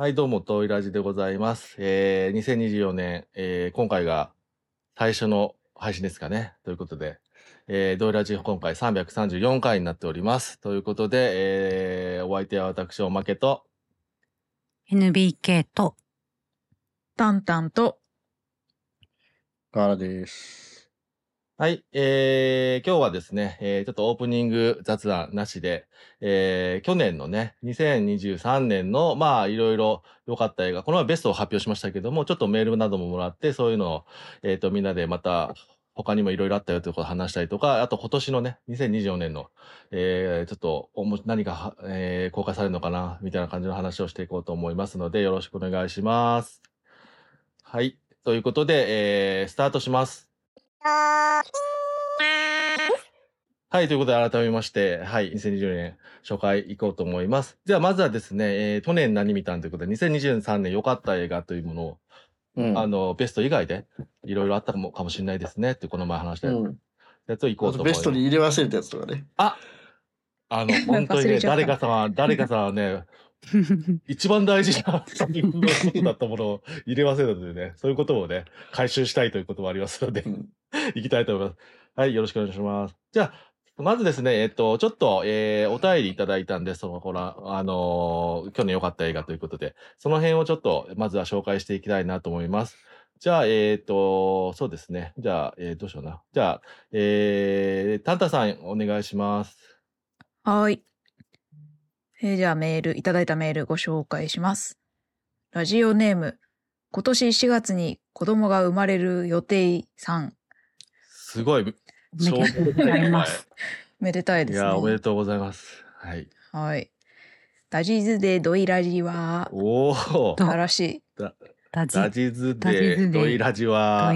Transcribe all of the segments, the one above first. はいどうもトイラジでございます、2024年、今回が最初の配信ですかねということで、トイラジ今回334回になっておりますということで、お相手は私おまけと NBK とタンタンとガラです。はい、今日はですね、ちょっとオープニング雑談なしで、去年のね、2023年の、まあ、いろいろ良かった映画、この前ベストを発表しましたけども、ちょっとメールなどももらって、そういうのを、みんなでまた、他にもいろいろあったよということを話したりとか、あと今年のね、2024年の、ちょっと何か、公開されるのかな、みたいな感じの話をしていこうと思いますので、よろしくお願いします。はい。ということで、スタートします。はい、ということで改めまして、はい、2020年初回行こうと思います。ではまずはですね、去年何見たんということで、2023年良かった映画というものを、ベスト以外でいろいろあったかもしれないですねってこの前話したやつを行こうと思います。ベストに入れ忘れたやつとかね。本当にね、誰かさんはね、一番大事なことだったものを入れ忘れたのでね、そういうことをね、回収したいということもありますので、いきたいと思います。はい、よろしくお願いします。じゃあ、まずですね、ちょっと、お便りいただいたんで、去年良かった映画ということで、その辺をちょっと、まずは紹介していきたいなと思います。じゃあ、そうですね。じゃあ、どうしような。じゃあ、タンタさん、お願いします。はい。じゃあ、いただいたメールご紹介します。ラジオネーム、今年4月に子供が生まれる予定さん。すごい。めでたいですね。いや、おめでとうございます。はい。はい。ダジズでドイラジは。おお。素晴らしい。ダジズでドイラジは。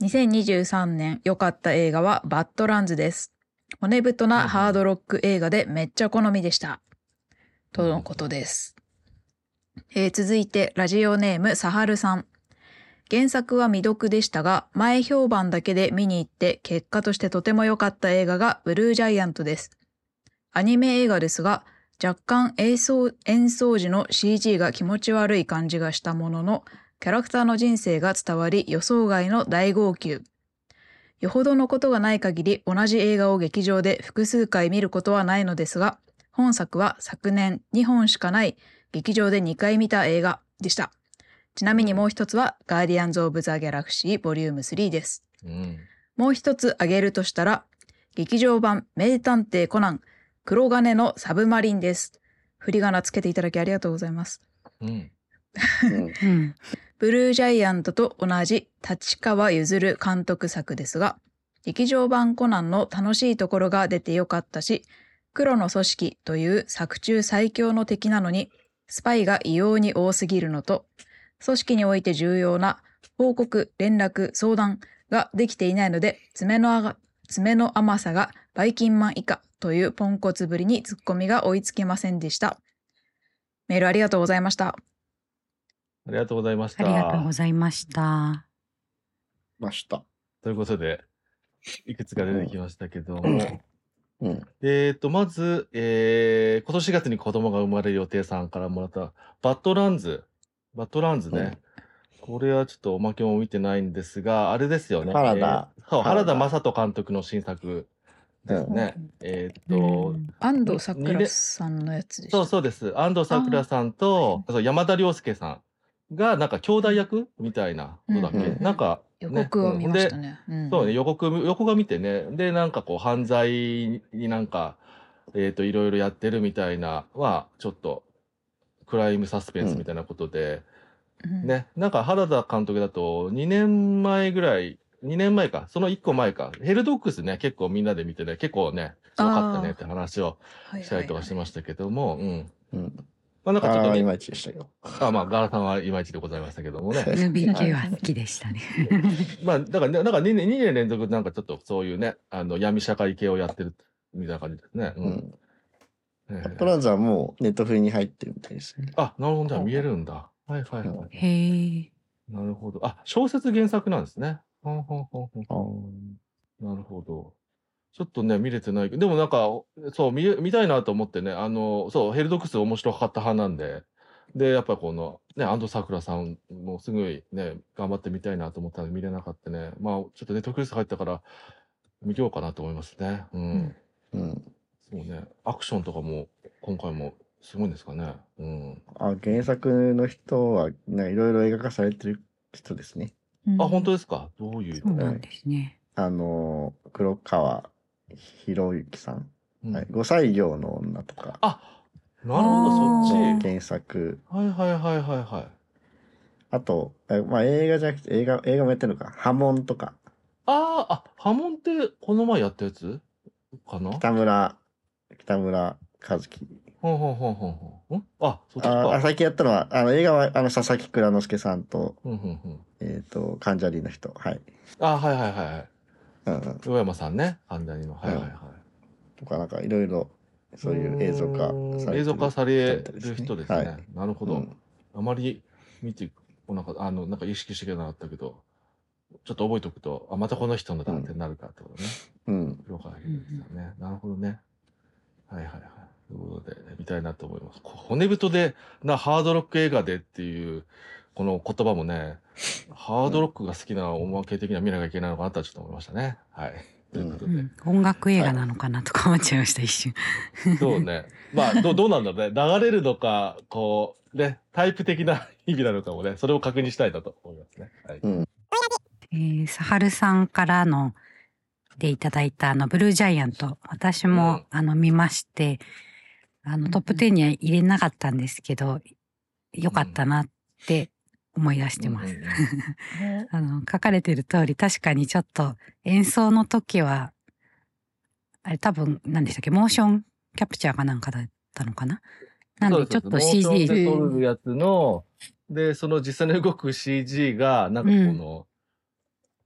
2023年良かった映画はバッドランズです。骨太なハードロック映画でめっちゃ好みでした。とのことです。続いてラジオネームサハルさん。原作は未読でしたが、前評判だけで見に行って結果としてとても良かった映画がブルージャイアントです。アニメ映画ですが、若干演奏時の CG が気持ち悪い感じがしたものの、キャラクターの人生が伝わり予想外の大号泣。よほどのことがない限り同じ映画を劇場で複数回見ることはないのですが、本作は昨年2本しかない劇場で2回見た映画でした。ちなみにもう一つはガーディアンズ・オブ・ザ・ギャラクシーボリューム3です、もう一つ挙げるとしたら劇場版名探偵コナン黒金のサブマリンです。振り仮名つけていただきありがとうございます、ブルージャイアントと同じ立川譲監督作ですが、劇場版コナンの楽しいところが出てよかったし、黒の組織という作中最強の敵なのにスパイが異様に多すぎるのと、組織において重要な報告、連絡、相談ができていないので、爪の甘さがバイキンマン以下というポンコツぶりにツッコミが追いつきませんでした。メールありがとうございました。ありがとうございました。ありがとうございました。ということで、いくつか出てきましたけども、まず、今年4月に子供が生まれる予定さんからもらったバッドランズね、これはちょっとおまけも見てないんですが、あれですよね、原田雅人監督の新作ですね、安藤サクラさんのやつでした。そうです、安藤サクラさんと山田涼介さんがなんか兄弟役みたいなのだっけ、なんか、ね、予告を見ましたね、そうね、予告を見てね、でなんかこう犯罪になんかいろいろやってるみたいなはちょっとクライムサスペンスみたいなことで、ね、なんか原田監督だと2年前か、その1個前か、ヘルドッグスね、結構みんなで見てね、結構ね、良かったねって話をしたりとかしてましたけども、まあなんかちょっとね、いまいちでしたよ。ガラさんはいまいちでございましたけどもね。NBK は好きでしたね。まあだからなんか2年連続なんかちょっとそういうね、闇社会系をやってるみたいな感じですね。トランザーもネットフリに入ってるみたいですね。なるほど、見えるんだ。はい。へえ。なるほど。小説原作なんですね。なるほど。ちょっとね、見れてないけど、でもなんか、そう、見たいなと思ってね、そう、ヘルドクス面白かった派なんで、で、やっぱこの、ね、安藤サクラさんもすごいね、頑張って見たいなと思ったので見れなかったね。まあ、ちょっとね、特別入ったから、見ようかなと思いますね。うん。うん。そうね、アクションとかも、今回も、すごいんですかね。うん。あ、原作の人は、ね、いろいろ映画化されてる人ですね。うん、あ、本当ですか。どういう。そうなんですね。黒川博之さん。うん、はい。5歳行の女とか。あ、なるほど、そっち。原作。はいはいはいはいはい。あと、まあ、映画じゃなくて、映画もやってるのか。波紋とか。あ、波紋って、この前やったやつかな。北村和樹。ほんほんほんほんほん。あ、そっちか。あ、最近やったのは、映画は、佐々木蔵之介さんと、関ジャニの人。はい。あ、はいはいはい。うん。上山さんね、関ジャニの。はいはいはい。とか、なんかいろいろ、そういう映像化される人ですね。はい、なるほど。うん、あまり見て、なんか意識していけなかったけど、ちょっと覚えておくと、あ、またこの人の探偵になるかってことね。うん。黒川博之さんね。なるほどね。はいはいはい。ということで、ね、見たいなと思います。骨太で、ハードロック映画でっていう、この言葉もね、ハードロックが好きな思わけ的には見なきゃいけないのかなとはちょっと思いましたね。はい。ということで。うん、音楽映画なのかなとか思っちゃいました、一瞬。そうね。まあ、どうなんだろうね。流れるのか、こう、ね、タイプ的な意味なのかもね、それを確認したいなと思いますね。はい。うん、サハルさんからの、でいただいたブルージャイアント、私も、見まして、トップ10には入れなかったんですけど、良かったなって思い出してます。書かれてる通り、確かにちょっと演奏の時は、あれ多分何でしたっけ、モーションキャプチャーかなんかだったのかな。なんでちょっと CG モーションで撮るやつの、で、その実際に動く CG が、なんかこの、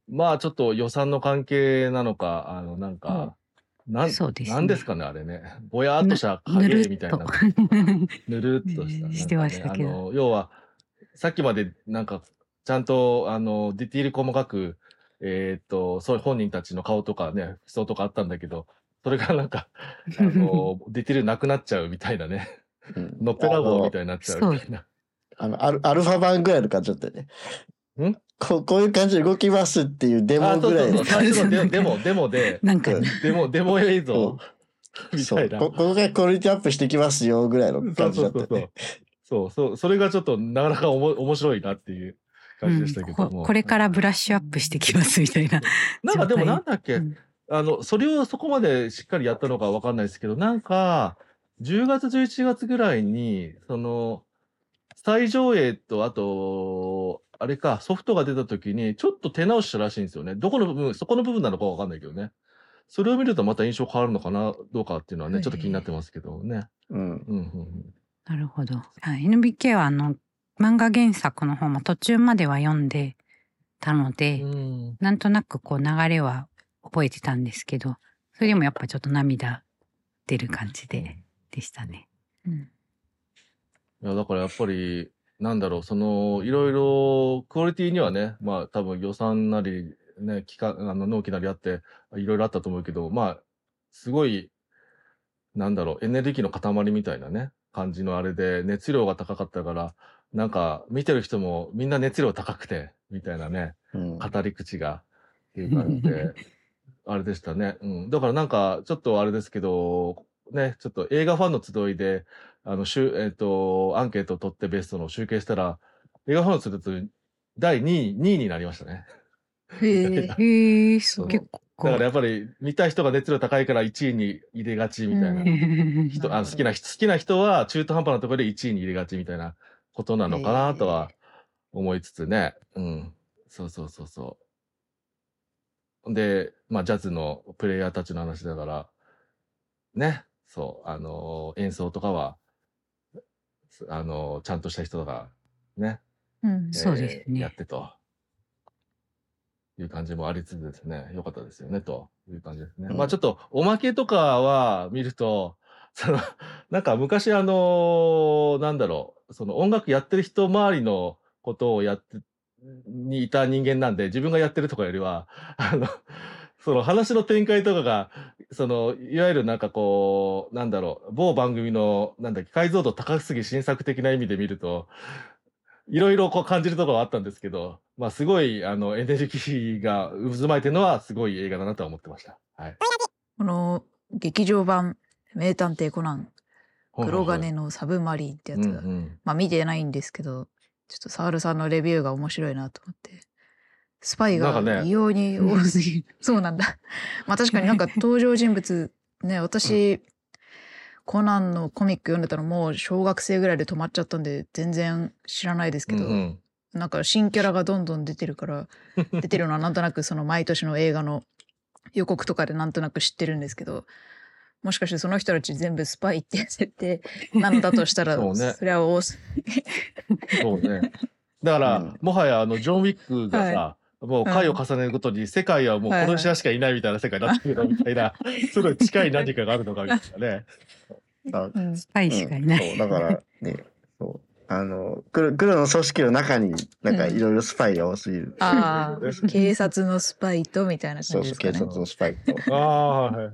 まあちょっと予算の関係なのか、なんか、なんですかね、あれね。ぼやーっとした影みたいな。ぬるっとした。してましたけど。要は、さっきまでなんか、ちゃんと、ディティール細かく、そういう本人たちの顔とかね、服装とかあったんだけど、それがなんか、ディティールなくなっちゃうみたいなね。のっぺらぼうみたいになっちゃうみたいな。アルファ版ぐらいの感じだったよね。んこういう感じで動きますっていうデモぐらいの感じで。デモで、なんか、デモ映像みたいな。ここがクオリティアップしてきますよぐらいの感じだったね。そう、それがちょっとなかなか面白いなっていう感じでしたけども。これからブラッシュアップしてきますみたいな。なんかでもなんだっけ、それをそこまでしっかりやったのかわかんないですけど、なんか、10月11月ぐらいに、再上映と、あと、あれか、ソフトが出た時に、ちょっと手直したらしいんですよね。どこの部分、そこの部分なのかわかんないけどね。それを見るとまた印象変わるのかな、どうかっていうのはね、ちょっと気になってますけどね。なるほど。NBK は漫画原作の方も途中までは読んでたので、なんとなくこう流れは覚えてたんですけど、それでもやっぱちょっと涙出る感じでしたね。いや、だからやっぱり、なんだろう、いろいろ、クオリティにはね、まあ多分予算なり、ね、納期なりあって、いろいろあったと思うけど、まあ、すごい、なんだろう、エネルギーの塊みたいなね、感じのあれで、熱量が高かったから、なんか、見てる人もみんな熱量高くて、みたいなね、語り口が、っていう感じで、あれでしたね。うん。だからなんか、ちょっとあれですけど、ね、ちょっと映画ファンの集いで、アンケートを取ってベストの集計したら、映画ファンの集いで第2位になりましたね。へえ、そう、結構。だからやっぱり見た人が熱量高いから1位に入れがちみたいな。好きな人は中途半端なところで1位に入れがちみたいなことなのかなとは思いつつね。うん。そう。で、まあジャズのプレイヤーたちの話だから、ね、そう、演奏とかは、ちゃんとした人が、ね、そうですね。やってと、いう感じもありつつですね、良かったですよね、という感じですね。まあちょっと、おまけとかは見ると、なんか昔なんだろう、音楽やってる人周りのことをにいた人間なんで、自分がやってるとかよりは、その話の展開とかが、そのいわゆるなんかこう、なんだろう、某番組のなんだっけ、解像度高すぎ新作的な意味で見るといろいろこう感じるところはあったんですけど、まあ、すごいエネルギーが渦巻いてるのはすごい映画だなとは思ってました、はい、この劇場版名探偵コナン黒金のサブマリンってやつが、うんうん、まあ、見てないんですけど、ちょっとサールさんのレビューが面白いなと思って、スパイが異様に多すぎる、ね、そうなんだまあ確かになんか登場人物ね、私、うん、コナンのコミック読んでたのもう小学生ぐらいで止まっちゃったんで全然知らないですけど、うんうん、なんか新キャラがどんどん出てるから出てるのはなんとなくその毎年の映画の予告とかでなんとなく知ってるんですけど、もしかしてその人たち全部スパイって設定なのだとしたらそれは多すそうね。だから、うん、もはやジョン・ウィックがさ、はい、もう回を重ねるごとに世界はもう殺し屋しかいないみたいな世界になってるみたいな、すごい近い何かがあるのかみたいなね。うん、スパイしかいない。そうだからね、そう黒の組織の中になんかいろいろスパイが多すぎる。うん、ああ、警察のスパイとみたいな感じですかね。そう、警察のスパイと。ああ、はい。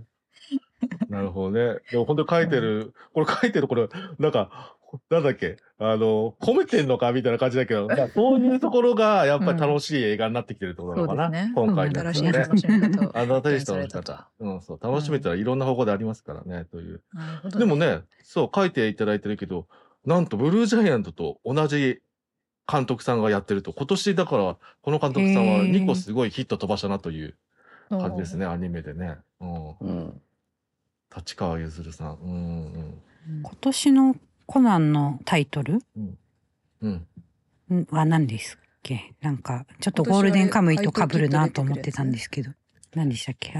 なるほどね。でも本当に書いてる、これ書いてるこれなんか。なんだっけ、褒めてんのかみたいな感じだけど、そういうところがやっぱり楽しい映画になってきてるところなのかな、うん、今回のやつはね。新しい楽しみ方。新しい楽しみ方。うん、そう、楽しめたらいろんな方向でありますからね、という。でもね、そう、書いていただいてるけど、なんとブルージャイアントと同じ監督さんがやってると、今年だから、この監督さんは2個すごいヒット飛ばしたなという感じですね、アニメでね。うん。立川ゆずるさん。うん。今年のコナンのタイトル、うんうん、は何ですっけ、なんかちょっとゴールデンカムイと被るなと思ってたんですけど、何でしたっけ、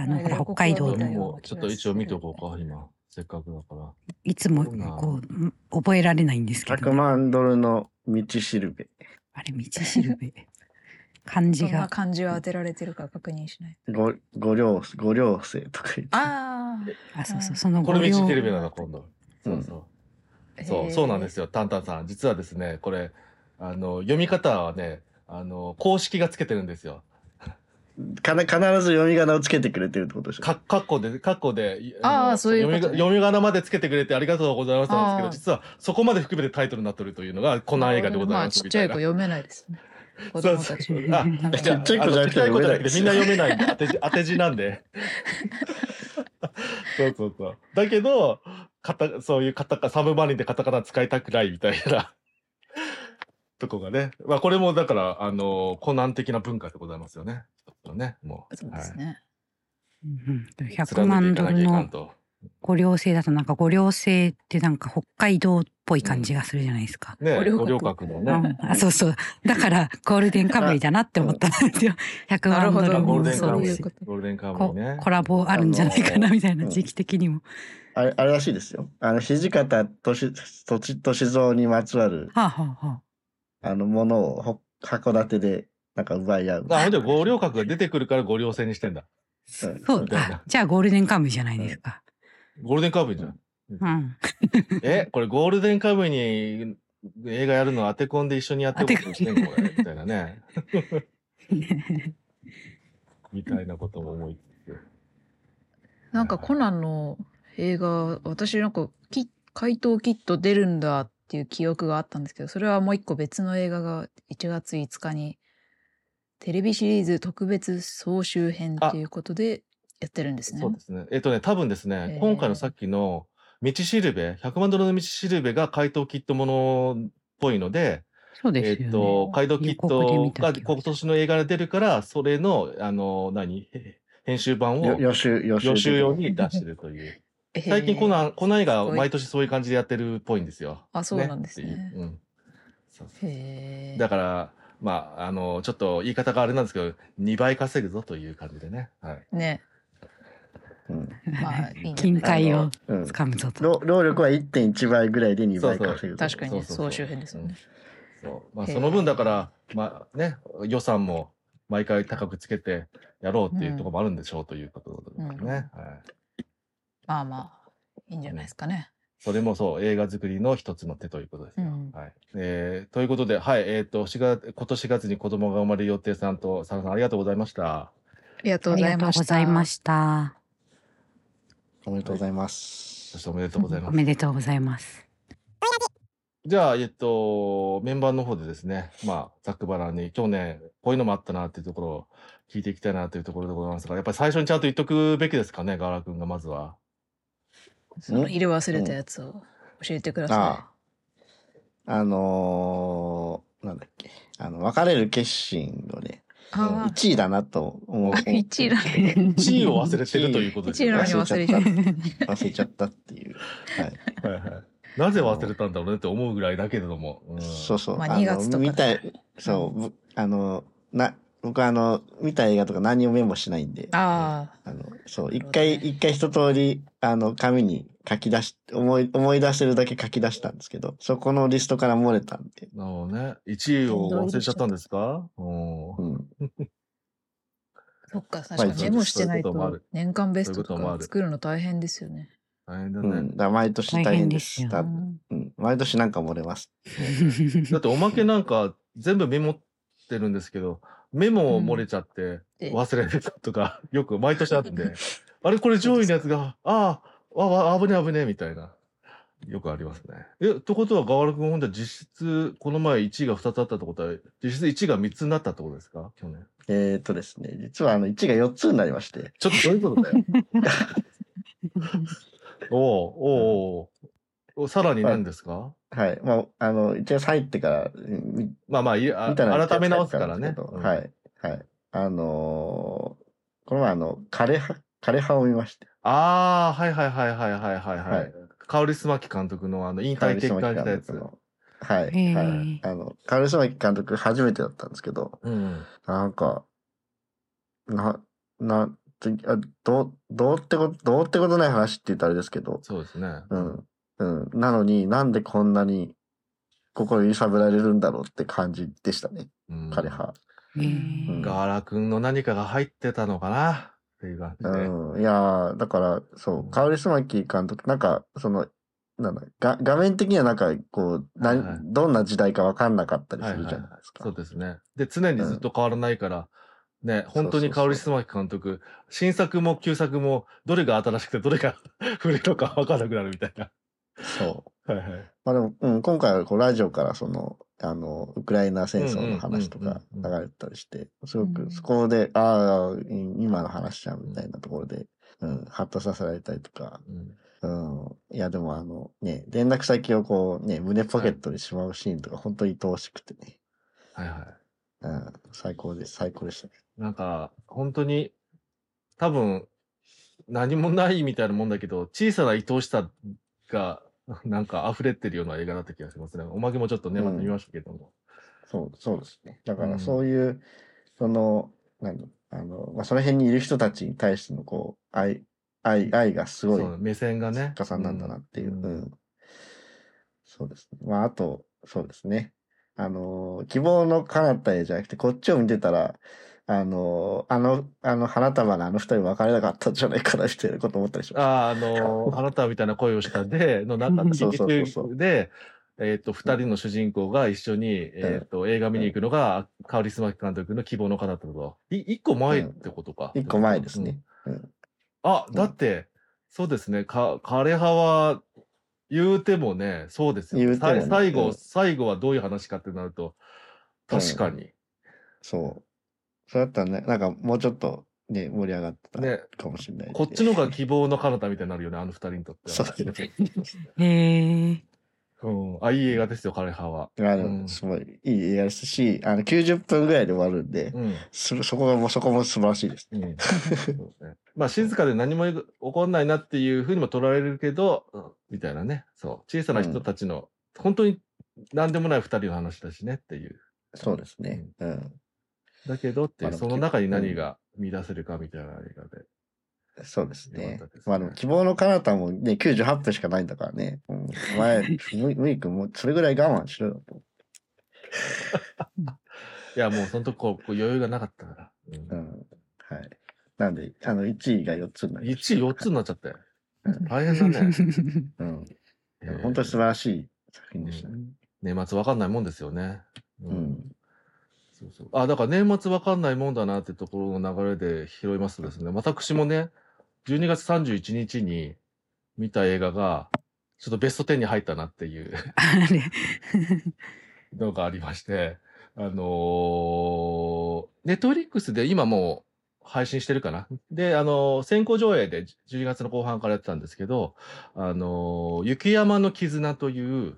北海道のちょっと一応見ておこうか、今せっかくだから、いつもこう覚えられないんですけど、100万ドルの道しるべ、あれ道しるべ漢字は当てられてるか確認しない。ご両生とか言って、あそうそう、そのこれ道しるべなの今度、そうそう、そうなんですよ、タンタンさん。実はですね、これ読み方はね、公式がつけてるんですよ。必ず読み仮名をつけてくれてるってことですか。カッコで読み仮名までつけてくれてありがとうございますなんですけど、実はそこまで含めてタイトルになってるというのがこの映画でございますみたいな。まあちっちゃい子読めないですね。子供たち。ちっちゃい子じゃなくてみんな読めないんで当て字なんで。そうだけどそういうサブマリンでカタカナ使いたくないみたいなとこがね、まあ、これもだからコナン的な文化でございますよね。そうですね、はい、100万ドルのご両生だとなんかご両生ってなんか北海道っぽい感じがするじゃないですか、うん、ね、ご両国のね、うん、そうだからゴールデンカムイだなって思ったんですよ。100万ドルもそうです、ゴールデンカムイね、コラボあるんじゃないかなみたいな、時期的にも、あれらしいですよ。土方歳三にまつわる、はあはあ、ものを函館でなんか奪い合う。あでも五稜郭が出てくるから五稜線にしてんだ。そうだ。じゃあゴールデンカムイじゃないですか。ゴールデンカムイじゃん。うん。これゴールデンカムイに映画やるの当て込んで一緒にやってることしてんのみたいなね。みたいなことも思いつつ。なんかコナンの映画、私なんか怪盗キッド出るんだっていう記憶があったんですけど、それはもう一個別の映画が1月5日にテレビシリーズ特別総集編ということでやってるんですね。そうですね。多分ですね、今回のさっきの道しるべ、100万ドルの道しるべが怪盗キッドものっぽいので、そうですよね。怪盗キッドが今年の映画が出るから、それの編集版を予習用に出してるという。最近コナン映画毎年そういう感じでやってるっぽいんですよ。あ、そうなんですね。うん、そうだからまあちょっと言い方があれなんですけど、2倍稼ぐぞという感じでね。はい、ね。うん、まあ金塊を掴むぞと。労力は 1.1 倍ぐらいで2倍稼ぐ。確かに総集編ですよね。そう。まあその分だからまあね、予算も毎回高くつけてやろうっていうところもあるんでしょうということですね。うんうん、はい。まあまあいいんじゃないですかね。それもそう映画作りの一つの手ということですよ、はい。ということで、はい、今年4月に子供が生まれる予定さんとサラさんありがとうございました。ありがとうございました。ありがとうございました。おめでとうございます。そしておめでとうございます。おめでとうございます。じゃあ、メンバーの方でですね、まあ、ざっくばらんに去年こういうのもあったなっていうところを聞いていきたいなというところでございますが、やっぱり最初にちゃんと言っとくべきですかね、ガーラ君がまずは。その入れ忘れたやつを教えてください。なんだっけ、別れる決心をね、1位だなと思う。1位だね。1位を忘れてるということですね。1位なのに忘れちゃった。忘れちゃったっていう。はい。はいはい。なぜ忘れたんだろうねって思うぐらいだけれども、うん、そうそう、まあ、2月とか見たい、そう僕見た映画とか何もメモしないんで、そう一回一通り紙に書き出し思い出せるだけ書き出したんですけど、そこのリストから漏れたんで。なるほどね。1位を忘れちゃったんですか。そっか、確かにメモしてないと年間ベストとか作るの大変ですよね。大変だね。だから毎年大変でした。毎年なんか漏れます。だっておまけなんか全部メモってるんですけど、メモを漏れちゃって忘れてたとかよく毎年あって、あれこれ上位のやつが、危ね危ねみたいな、よくありますね。ってことは河原くん、ほんと実質この前1位が2つあったってことは、実質1位が3つになったってことですか、去年。ですね、実は1位が4つになりまして。ちょっとどういうことだよ。さらに何ですか。はい、まあ一応入ってから改め直すからね。はいはい、この前枯葉を見まして。ああ、はいはいはいはいはいはいはい。カオリスマキ監督の引退決断したやつ。はいはい。カオリスマキ監督初めてだったんですけど、なんかどうってことない話って言ったらあれですけど。そうですね。なのになんでこんなに心揺さぶられるんだろうって感じでしたね。彼は。ガーラ君の何かが入ってたのかなっていう感じで。いやだからそうカオリスマキ監督、なんかその画面的にはなんかこうどんな時代か分かんなかったりするじゃないですか。そうですね。で常にずっと変わらないから。ね、本当にカオリスマキ監督、新作も旧作もどれが新しくてどれが古いのか分からなくなるみたいな。そう。はいはい。まあでも、今回はこうラジオからウクライナ戦争の話とか流れたりして、すごくそこで、今の話じゃんみたいなところで、ハッとさせられたりとか。いやでもね、連絡先をこうね、胸ポケットにしまうシーンとか本当に愛おしくてね。はいはい。最高です。最高でしたね。なんか本当に多分何もないみたいなもんだけど、小さな愛おしさがなんか溢れてるような映画だった気がしますね。おまけもちょっとね、また見ましたけども。そうですね。だからそういう、その辺にいる人たちに対してのこう愛がすごい目線がね、重なんだなっていう。そうですね。まああとそうですね。希望の叶った絵じゃなくて、こっちを見てたら、花束の二人別れなかったんじゃないかな、みたいなこと思ったりしました。花束みたいな恋をしたで、の中の劇中で、二人の主人公が一緒に、映画見に行くのが、カオリスマキ監督の希望の叶ったこと。一個前ってことか。一個前ですね。だって、そうですね、枯葉は、言うてもね、そうですよね。最後はどういう話かってなると、確かに。そうだったらね、なんかもうちょっとね、盛り上がってたかもしれない。こっちのが希望の彼方みたいになるよね、あの二人にとっては。そうですね。いい映画ですよ、彼派は。すごいいい映画ですし、90分ぐらいで終わるんで、そこも素晴らしいですね。まあ静かで何も起こんないなっていうふうにも捉えられるけど、みたいなね。そう。小さな人たちの、本当に何でもない二人の話だしねっていう。そうですね。だけどっていう、その中に何が見出せるかみたいな映画で。そうですね。まあでも希望の彼方もね、98分しかないんだからね。お前、むいくんもそれぐらい我慢しろよと。いや、もうそのとこ余裕がなかったから。はい。なんで、1位が4つになっちゃった。1位4つになっちゃったよ。大変だね。本当に素晴らしい作品でしたね。年末わかんないもんですよね。そうそう。あ、だから年末わかんないもんだなってところの流れで拾いますとですね、私もね、12月31日に見た映画が、ちょっとベスト10に入ったなっていうのがありまして、ネットフリックスで今もう配信してるかな。で、先行上映で12月の後半からやってたんですけど、雪山の絆という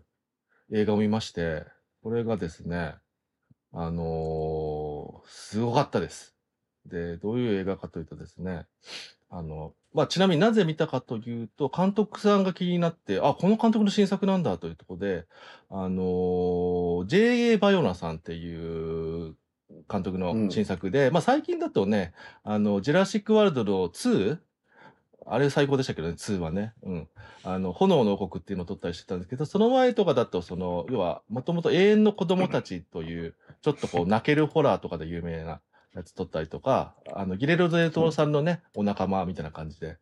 映画を見まして、これがですね、すごかったです。で、どういう映画かというとですね、まあ、ちなみになぜ見たかというと、監督さんが気になって、あ、この監督の新作なんだというところで、J.A. バヨナさんっていう監督の新作で、うん、まあ、最近だとね、ジュラシックワールドの2、あれ最高でしたけどね、2はね、うん。炎の王国っていうのを撮ったりしてたんですけど、その前とかだと、要は、もともと永遠の子供たちという、ちょっとこう、泣けるホラーとかで有名な、やつ撮ったりとか、ギレル・デトロさんのね、お仲間みたいな感じで、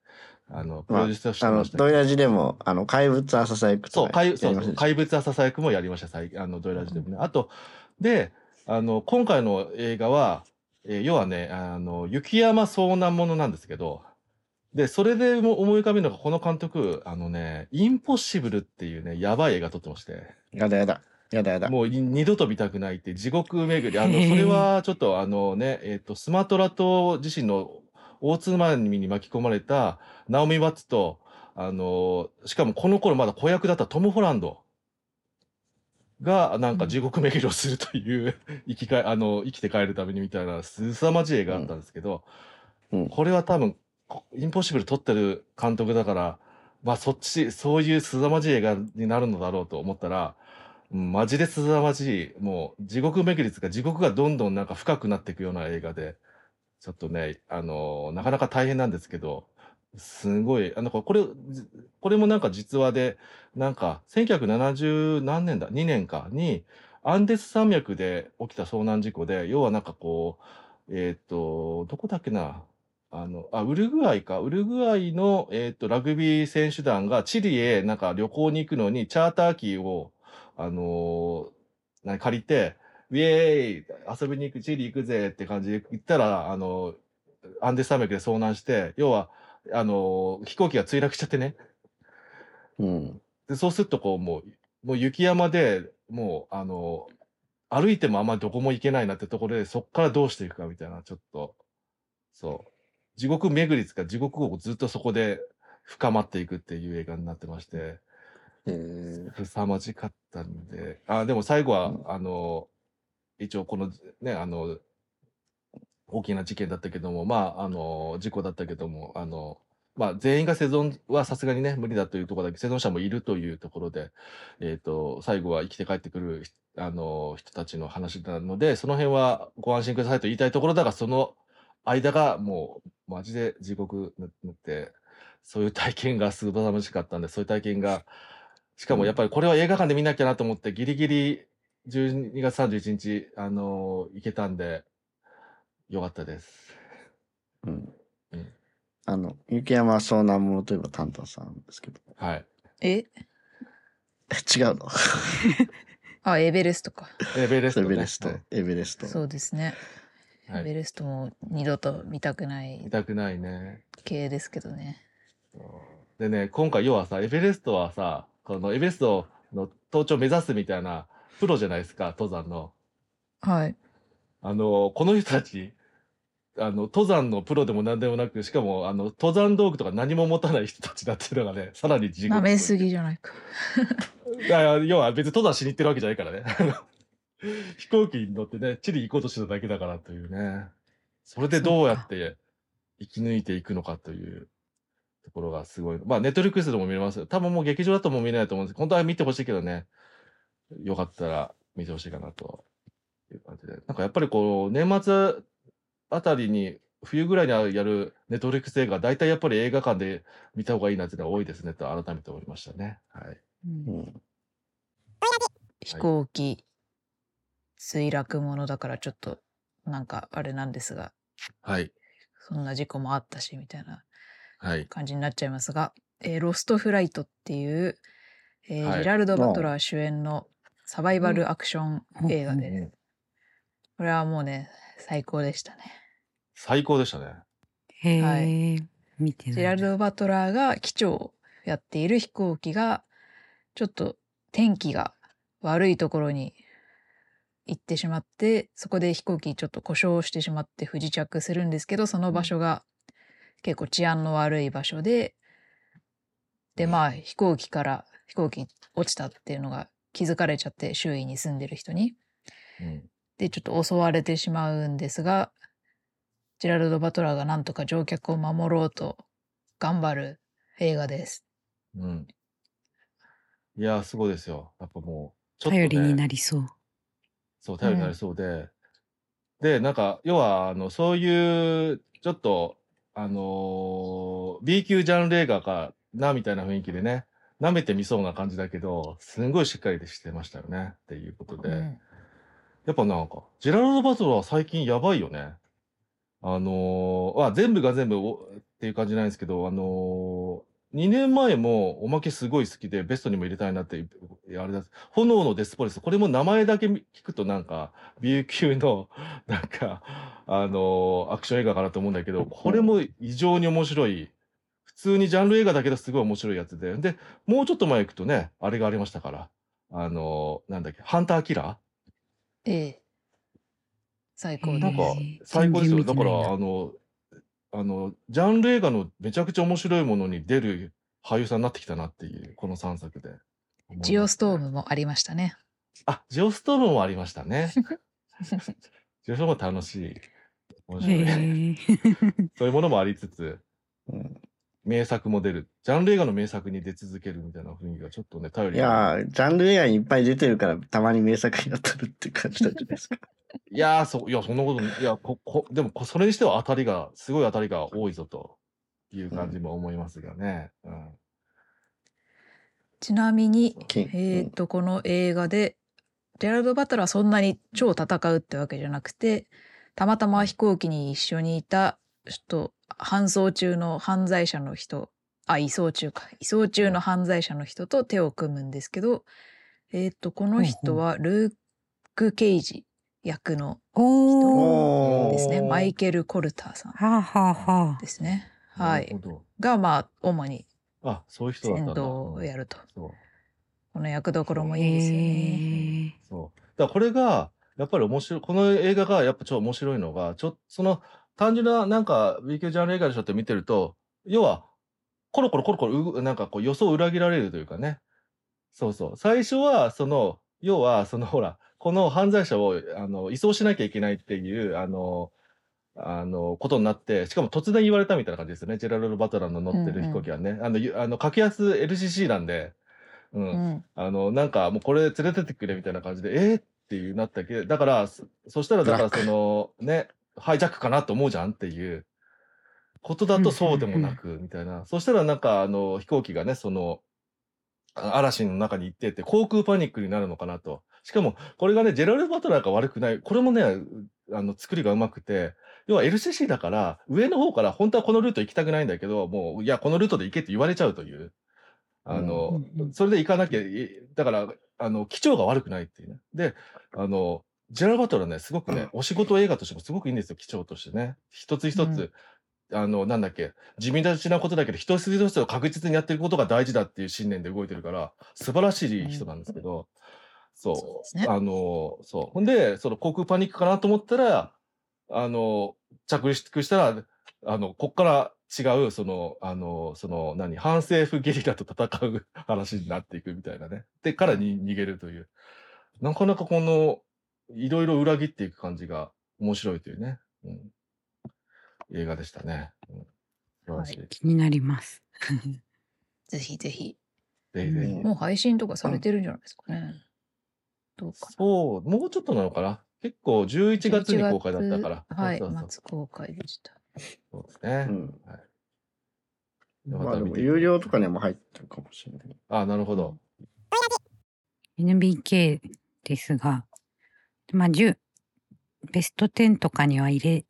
プロデュースしてました。ドイラジでも、怪物朝佐役とかやりました。そう、怪物朝佐役もやりました、ドイラジでもね。あと、で、今回の映画は、要はね、雪山遭難ものなんですけど、で、それでも思い浮かべるのが、この監督、インポッシブルっていうね、やばい映画撮ってまして。やだ。もう二度と見たくないって地獄巡り。それはちょっとね、スマトラ島自身の大津波に巻き込まれたナオミ・ワッツと、しかもこの頃まだ子役だったトム・ホランドがなんか地獄巡りをするという、生きて帰るためにみたいな凄まじい映画あったんですけど、これは多分、インポッシブル撮ってる監督だから、まあそういう凄まじい映画になるのだろうと思ったら、マジで凄まじい、もう地獄巡りですか、地獄がどんどんなんか深くなっていくような映画で、ちょっとね、なかなか大変なんですけど、すごい、これもなんか実話で、なんか1970何年だ、2年かに、アンデス山脈で起きた遭難事故で、要はなんかこう、どこだっけな、ウルグアイの、ラグビー選手団がチリへなんか旅行に行くのに、チャーター機を、借りて、ウェーイ遊びに行く、チリ行くぜって感じで行ったら、アンデス山脈で遭難して、要は、飛行機が墜落しちゃってね。うん。で、そうするとこう、もう雪山で、もう、歩いてもあんまりどこも行けないなってところで、そっからどうしていくかみたいな、ちょっと、そう。地獄巡りですか、地獄をずっとそこで深まっていくっていう映画になってまして、凄まじかったんで、でも最後は、一応このね、大きな事件だったけども、まあ、事故だったけども、まあ、全員が生存はさすがにね、無理だというところだけど、生存者もいるというところで、最後は生きて帰ってくる、人たちの話なので、その辺はご安心くださいと言いたいところだが、その間がもう、マジで地獄塗って、そういう体験が凄まじかったんで、そういう体験が、しかもやっぱりこれは映画館で見なきゃなと思ってギリギリ12月31日、行けたんで、よかったです。うん。うん、雪山遭難者といえば担当さんですけど。はい。違うのエベレストか。エベレスト。そうですね。エベレストも二度と見たくない。見たくないね。系ですけどね。でね、今回要はさ、エベレストはさ、このエベレストの登頂を目指すみたいなプロじゃないですか、登山の。はい。この人たち、登山のプロでも何でもなく、しかも、登山道具とか何も持たない人たちだっていうのがね、さらに地獄。舐めすぎじゃないか。要は別に登山しに行ってるわけじゃないからね。飛行機に乗ってね、チリ行こうとしてただけだからというね。それでどうやって生き抜いていくのかという。ところがすごい。まあ、ネットフリックスでも見れますよ。多分もう劇場だともう見れないと思うんですけど、本当は見てほしいけどね、よかったら見てほしいかなという感じで。なんかやっぱりこう、年末あたりに、冬ぐらいにやるネットフリックス映画、大体やっぱり映画館で見た方がいいなっていうのは多いですねと改めて思いましたね。はい。うん、飛行機、墜落ものだからちょっと、なんかあれなんですが、はい。そんな事故もあったし、みたいな。はい、感じになっちゃいますが、ロストフライトっていう、ジェラルド・バトラー主演のサバイバルアクション映画で、これはもうね、最高でしたね。最高でしたね。へー、はい、見てない。ジェラルド・バトラーが機長をやっている飛行機がちょっと天気が悪いところに行ってしまって、そこで飛行機ちょっと故障してしまって不時着するんですけど、その場所が結構治安の悪い場所で、でまあ飛行機に落ちたっていうのが気づかれちゃって、周囲に住んでる人に、うん、でちょっと襲われてしまうんですが、ジェラルド・バトラーがなんとか乗客を守ろうと頑張る映画です。うん、いやすごいですよ。やっぱもうちょっと、ね、頼りになりそう。そう頼りになりそうで、うん、でなんか要はそういうちょっとB 級ジャンル映画かなみたいな雰囲気でね、舐めてみそうな感じだけど、すんごいしっかりしてましたよねっていうことで、うん、やっぱなんかジェラルド・バトラーは最近やばいよね。全部が全部っていう感じなんですけど、2年前もおまけすごい好きでベストにも入れたいなってあれだ、炎のデスポリス、これも名前だけ聞くとなんか B 級のなんかアクション映画かなと思うんだけど、これも異常に面白い、普通にジャンル映画だけどすごい面白いやつで、でもうちょっと前行くとね、あれがありましたから、なんだっけ、ハンターキラー、最高です。なんか最高ですよ。だからジャンル映画のめちゃくちゃ面白いものに出る俳優さんになってきたなっていう、この3作で。ジオストームもありましたね。あ、ジオストームもありましたね。ジオストーム楽しい。面白い、そういうものもありつつ、うん、名作も出る。ジャンル映画の名作に出続けるみたいな雰囲気がちょっとね、頼りない。いや、ジャンル映画にいっぱい出てるから、たまに名作になってるって感じなんじゃないですか。いやー、いやそんなこと、いやでもそれにしてはすごい当たりが多いぞという感じも思いますがね、うんうん、ちなみに、この映画でジェラルド・バトラーはそんなに超戦うってわけじゃなくて、たまたま飛行機に一緒にいたちょっと移送中の犯罪者の人と手を組むんですけど、この人はルーク・ケイジ役の人ですね。マイケル・コルターさんですね。はあはあ、はい。がまあ主に先導をやると。この役どころもいいですよね。そう。だからこれがやっぱり面白い、この映画がやっぱちょっと面白いのが、その単純ななんか B 級ジャンル映画でしょって見てると、要はコロコロなんかこう予想を裏切られるというかね。そうそう。最初は要はほら。この犯罪者を移送しなきゃいけないっていうことになって、しかも突然言われたみたいな感じですよね。ジェラルド・バトラーの乗ってる飛行機はね、うんうん、格安 LCC なんで、うんうん、なんかもうこれ連れてってくれみたいな感じでっていうなったっけ。だからそしたらね、ハイジャックかなと思うじゃんっていうことだとそうでもなくみたいな、うんうんうん、そしたらなんか飛行機がね嵐の中に行って航空パニックになるのかなと。しかもこれがね、ジェラルド・バトラーが悪くない、これもね作りがうまくて、要は LCC だから上の方から本当はこのルート行きたくないんだけど、もういやこのルートで行けって言われちゃうという、それで行かなきゃ、だから機長が悪くないっていうね。でジェラルド・バトラーね、すごくね、お仕事映画としてもすごくいいんですよ。機長としてね、一つ一つ、なんだっけ、地味立ちなことだけど一つ一つを確実にやっていくことが大事だっていう信念で動いてるから素晴らしい人なんですけど、そう、ね、そう、ほんで航空パニックかなと思ったら着陸したらこっから違う反政府ゲリラと戦う話になっていくみたいなね。でからに逃げるという、なかなかこのいろいろ裏切っていく感じが面白いというね、うん映画でしたね、うんはい、気になりますぜひ、もう配信とかされてるんじゃないですかね、どうかな。そう、もうちょっとなのかな。結構11月に公開だったから、はい、末公開でした。そうですね、うんはいまあ、でも有料とかにも入ってるかもしれない。あ、なるほど。 NBK ですが、まあ10ベスト10とかには入れ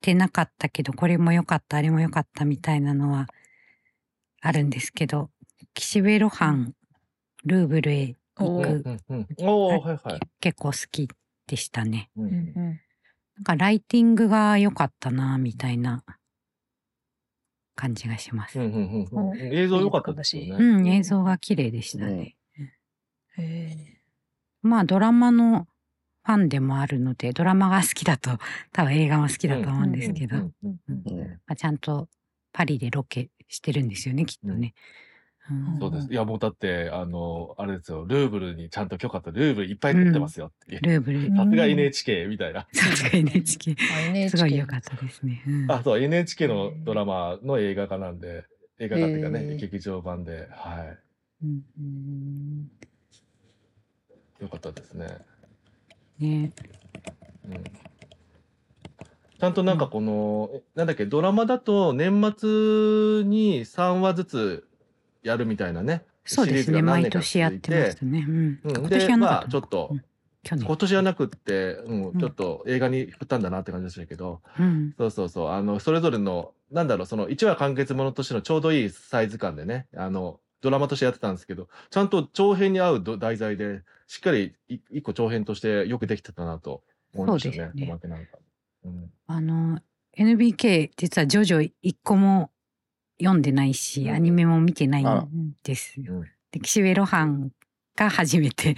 てなかったけど、これも良かったあれも良かったみたいなのはあるんですけど、岸辺露伴ルーブルへ行く、結構好きでしたね、うんうん、なんかライティングが良かったなみたいな感じがします、うんうんうん、映像良かったですよね、うん、映像が綺麗でしたね、うん、まあドラマのファンでもあるのでドラマが好きだと多分映画も好きだと思うんですけど、ちゃんとパリでロケしてるんですよねきっとね、うんうん、そうです。いやもうだってあれですよ、ルーブルにちゃんと許可とルーブルいっぱい取ってますよって、うん、ルーブルさすが NHK みたいな、さすが NHK すごい良かったですね、うん、あそう NHK のドラマの映画化なんで、映画化っていうかね、劇場版で、はい、うんうん、良かったですねね、うん、ちゃんとなんかこの、うん、なんだっけドラマだと年末に3話ずつやるみたいなね、そうですね毎年やってますね、うんうん、今年はなかった、まあ、ちょっと、うん、去年今年はなくって、うん、ちょっと映画に振ったんだなって感じでしたけど、うん、そうそうそう、それぞれのなんだろう、その1話完結ものとしてのちょうどいいサイズ感でね、ドラマとしてやってたんですけど、ちゃんと長編に合う題材でしっかり一個長編としてよくできてたなと思いましたね。そうですね。なんか、うん、NBK 実はジョジョ一個も読んでないし、うん、アニメも見てないんですよ、うん、で岸辺露伴が初めて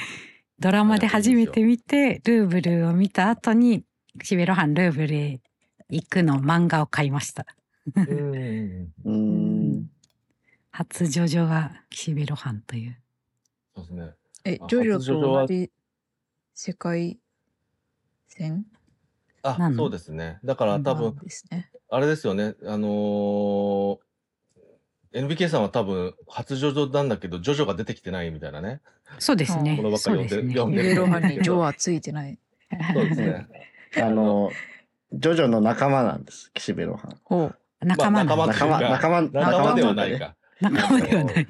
ドラマで初めて見て、ルーブルを見た後に岸辺露伴ルーブルへ行くの漫画を買いました初ジョジョが岸辺露伴という。そうですね。ジョジョと同じ世界線？あ、そうですね。だから多分、ね、あれですよね。NBK さんは多分初ジョジョなんだけどジョジョが出てきてないみたいなね。そうですね。このばっかり読んでる。イエロハにジョはついてない。そうですね。ジョジョの仲間なんです。岸辺露伴。仲間、まあ、仲間ではないか。仲間ではない。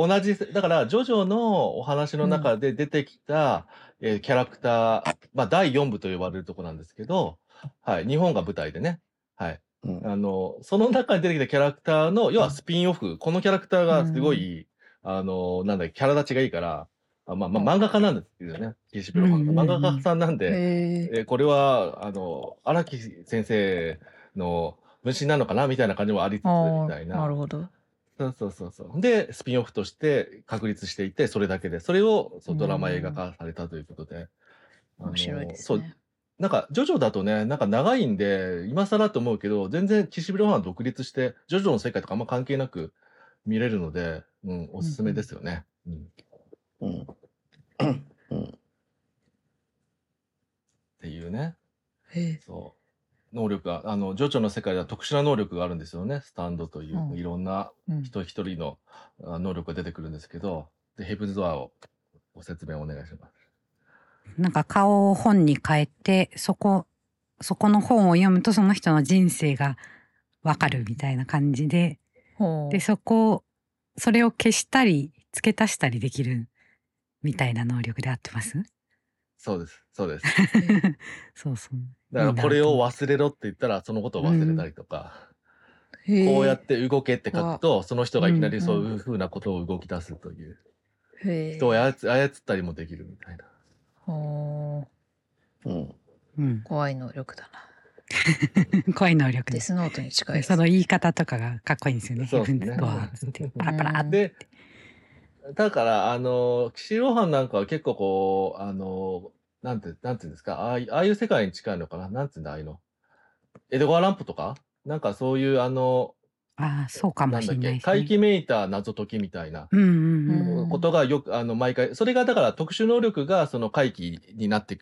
同じだからジョジョのお話の中で出てきた、うんキャラクター、まあ、第4部と呼ばれるとこなんですけど、はい、日本が舞台でね、はいうん、その中に出てきたキャラクターの要はスピンオフ、うん、このキャラクターがすごい、うん、なんだキャラ立ちがいいから、まあ、漫画家なんですけどね、岸辺露伴が漫画家さんなんで、これは荒木先生の分身なのかなみたいな感じもありつつみたいな。なるほど。そうそうそう。でスピンオフとして確立していて、それだけでそれをそうドラマ映画化されたということで、面白いですね。そうなんかジョジョだとね、なんか長いんで今更と思うけど、全然岸辺露伴独立してジョジョの世界とかあんま関係なく見れるので、うん、おすすめですよね。うんうんうんうん、っていうね。そう。能力がジョジョの世界では特殊な能力があるんですよね。スタンドという、うん、いろんな人一人の能力が出てくるんですけど、でヘブンズ・ドアーをご説明お願いします。なんか顔を本に変えて、そこの本を読むとその人の人生がわかるみたいな感じで、でそれを消したり付け足したりできるみたいな能力で合ってます？そうですそうです。そうそう。だからこれを忘れろって言ったらそのことを忘れたりとか、うん、こうやって動けって書くとその人がいきなりそういうふうなことを動き出すという、人を操ったりもできるみたいな。ほう、うん、怖い能力だな。怖い能力です。デスノートに近いです。その言い方とかがかっこいいんですよね。そうですね。パラパラって。だから岸辺露伴なんかは結構こうなんていうんですか、ああいう世界に近いのかな、なんていうんだ、ああいうのエドガー・ランポとかなんかそういうああそうかもしれないですね、怪奇めいた謎解きみたいなことがよく毎回それがだから特殊能力がその怪奇になって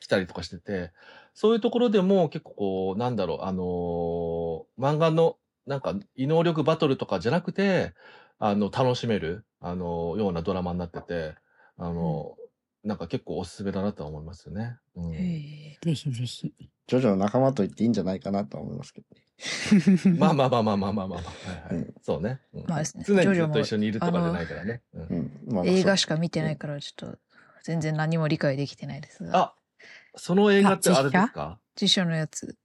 きたりとかしてて、そういうところでも結構こうなんだろう漫画のなんか異能力バトルとかじゃなくて楽しめるようなドラマになっててなんか結構おすすめだなと思いますよね、うん、ぜひぜひジョジョの仲間と言っていいんじゃないかなと思いますけどねまあまあまあまあまあまあまあ、はいはいうん、そうね、うんまあ、ですね常にずっと一緒にいるとかじゃないからね、うんまあ、映画しか見てないからちょっと全然何も理解できてないですが、あその映画ってあれですか、実写のやつ、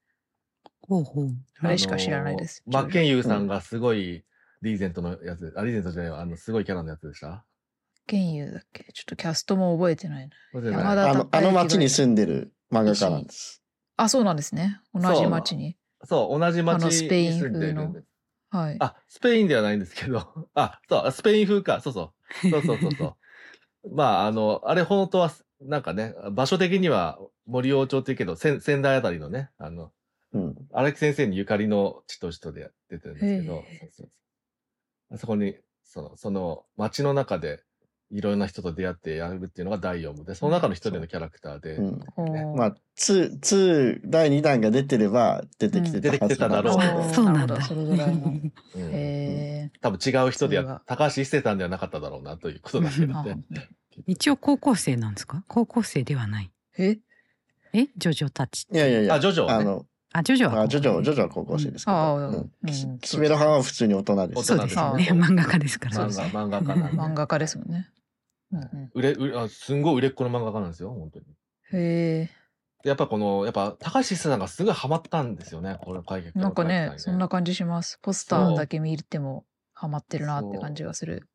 ほうほう、あれしか知らないです。真剣佑さんがすごいリーゼントのやつ、リーゼントじゃない、すごいキャラのやつでした。賢雄だっけ、ちょっとキャストも覚えてないな、ね、山田孝之、あの町に住んでる漫画家なんです。あ、そうなんですね。同じ町に。そう、同じ町に住んでるんです。スペイン風の、はい、あ、スペインではないんですけど、あ、そう、スペイン風か、そうそうそうそうそうそうまあ、あれ本当はなんかね、場所的には森王町っていうけど、仙台あたりのね、うん、荒木先生にゆかりの地と人で出てるんですけど、あそこにその町の中でいろんな人と出会ってやるっていうのが第4部で、その中の一人のキャラクターで、うんね、まあ2第2弾が出てれば出てきてたはずなんですけど、うん、そうなんだ、それぐらいの、多分違う人で高橋一生さんではなかっただろうなということだけどね一応高校生なんですか？高校生ではない。ジョジョたち。いやいやいや、ジョジョはね、ジョジョは高校生ですけど、キメロハンは普通に大人です。そうですね、漫画家ですから。漫画家ですもんね。すんごい売れっ子の漫画家なんですよ、本当に。へえ。やっぱ高橋一生さんがすごいハマったんですよね、この解決。なんかね、そんな感じします。ポスターだけ見てもハマってるなって感じがする。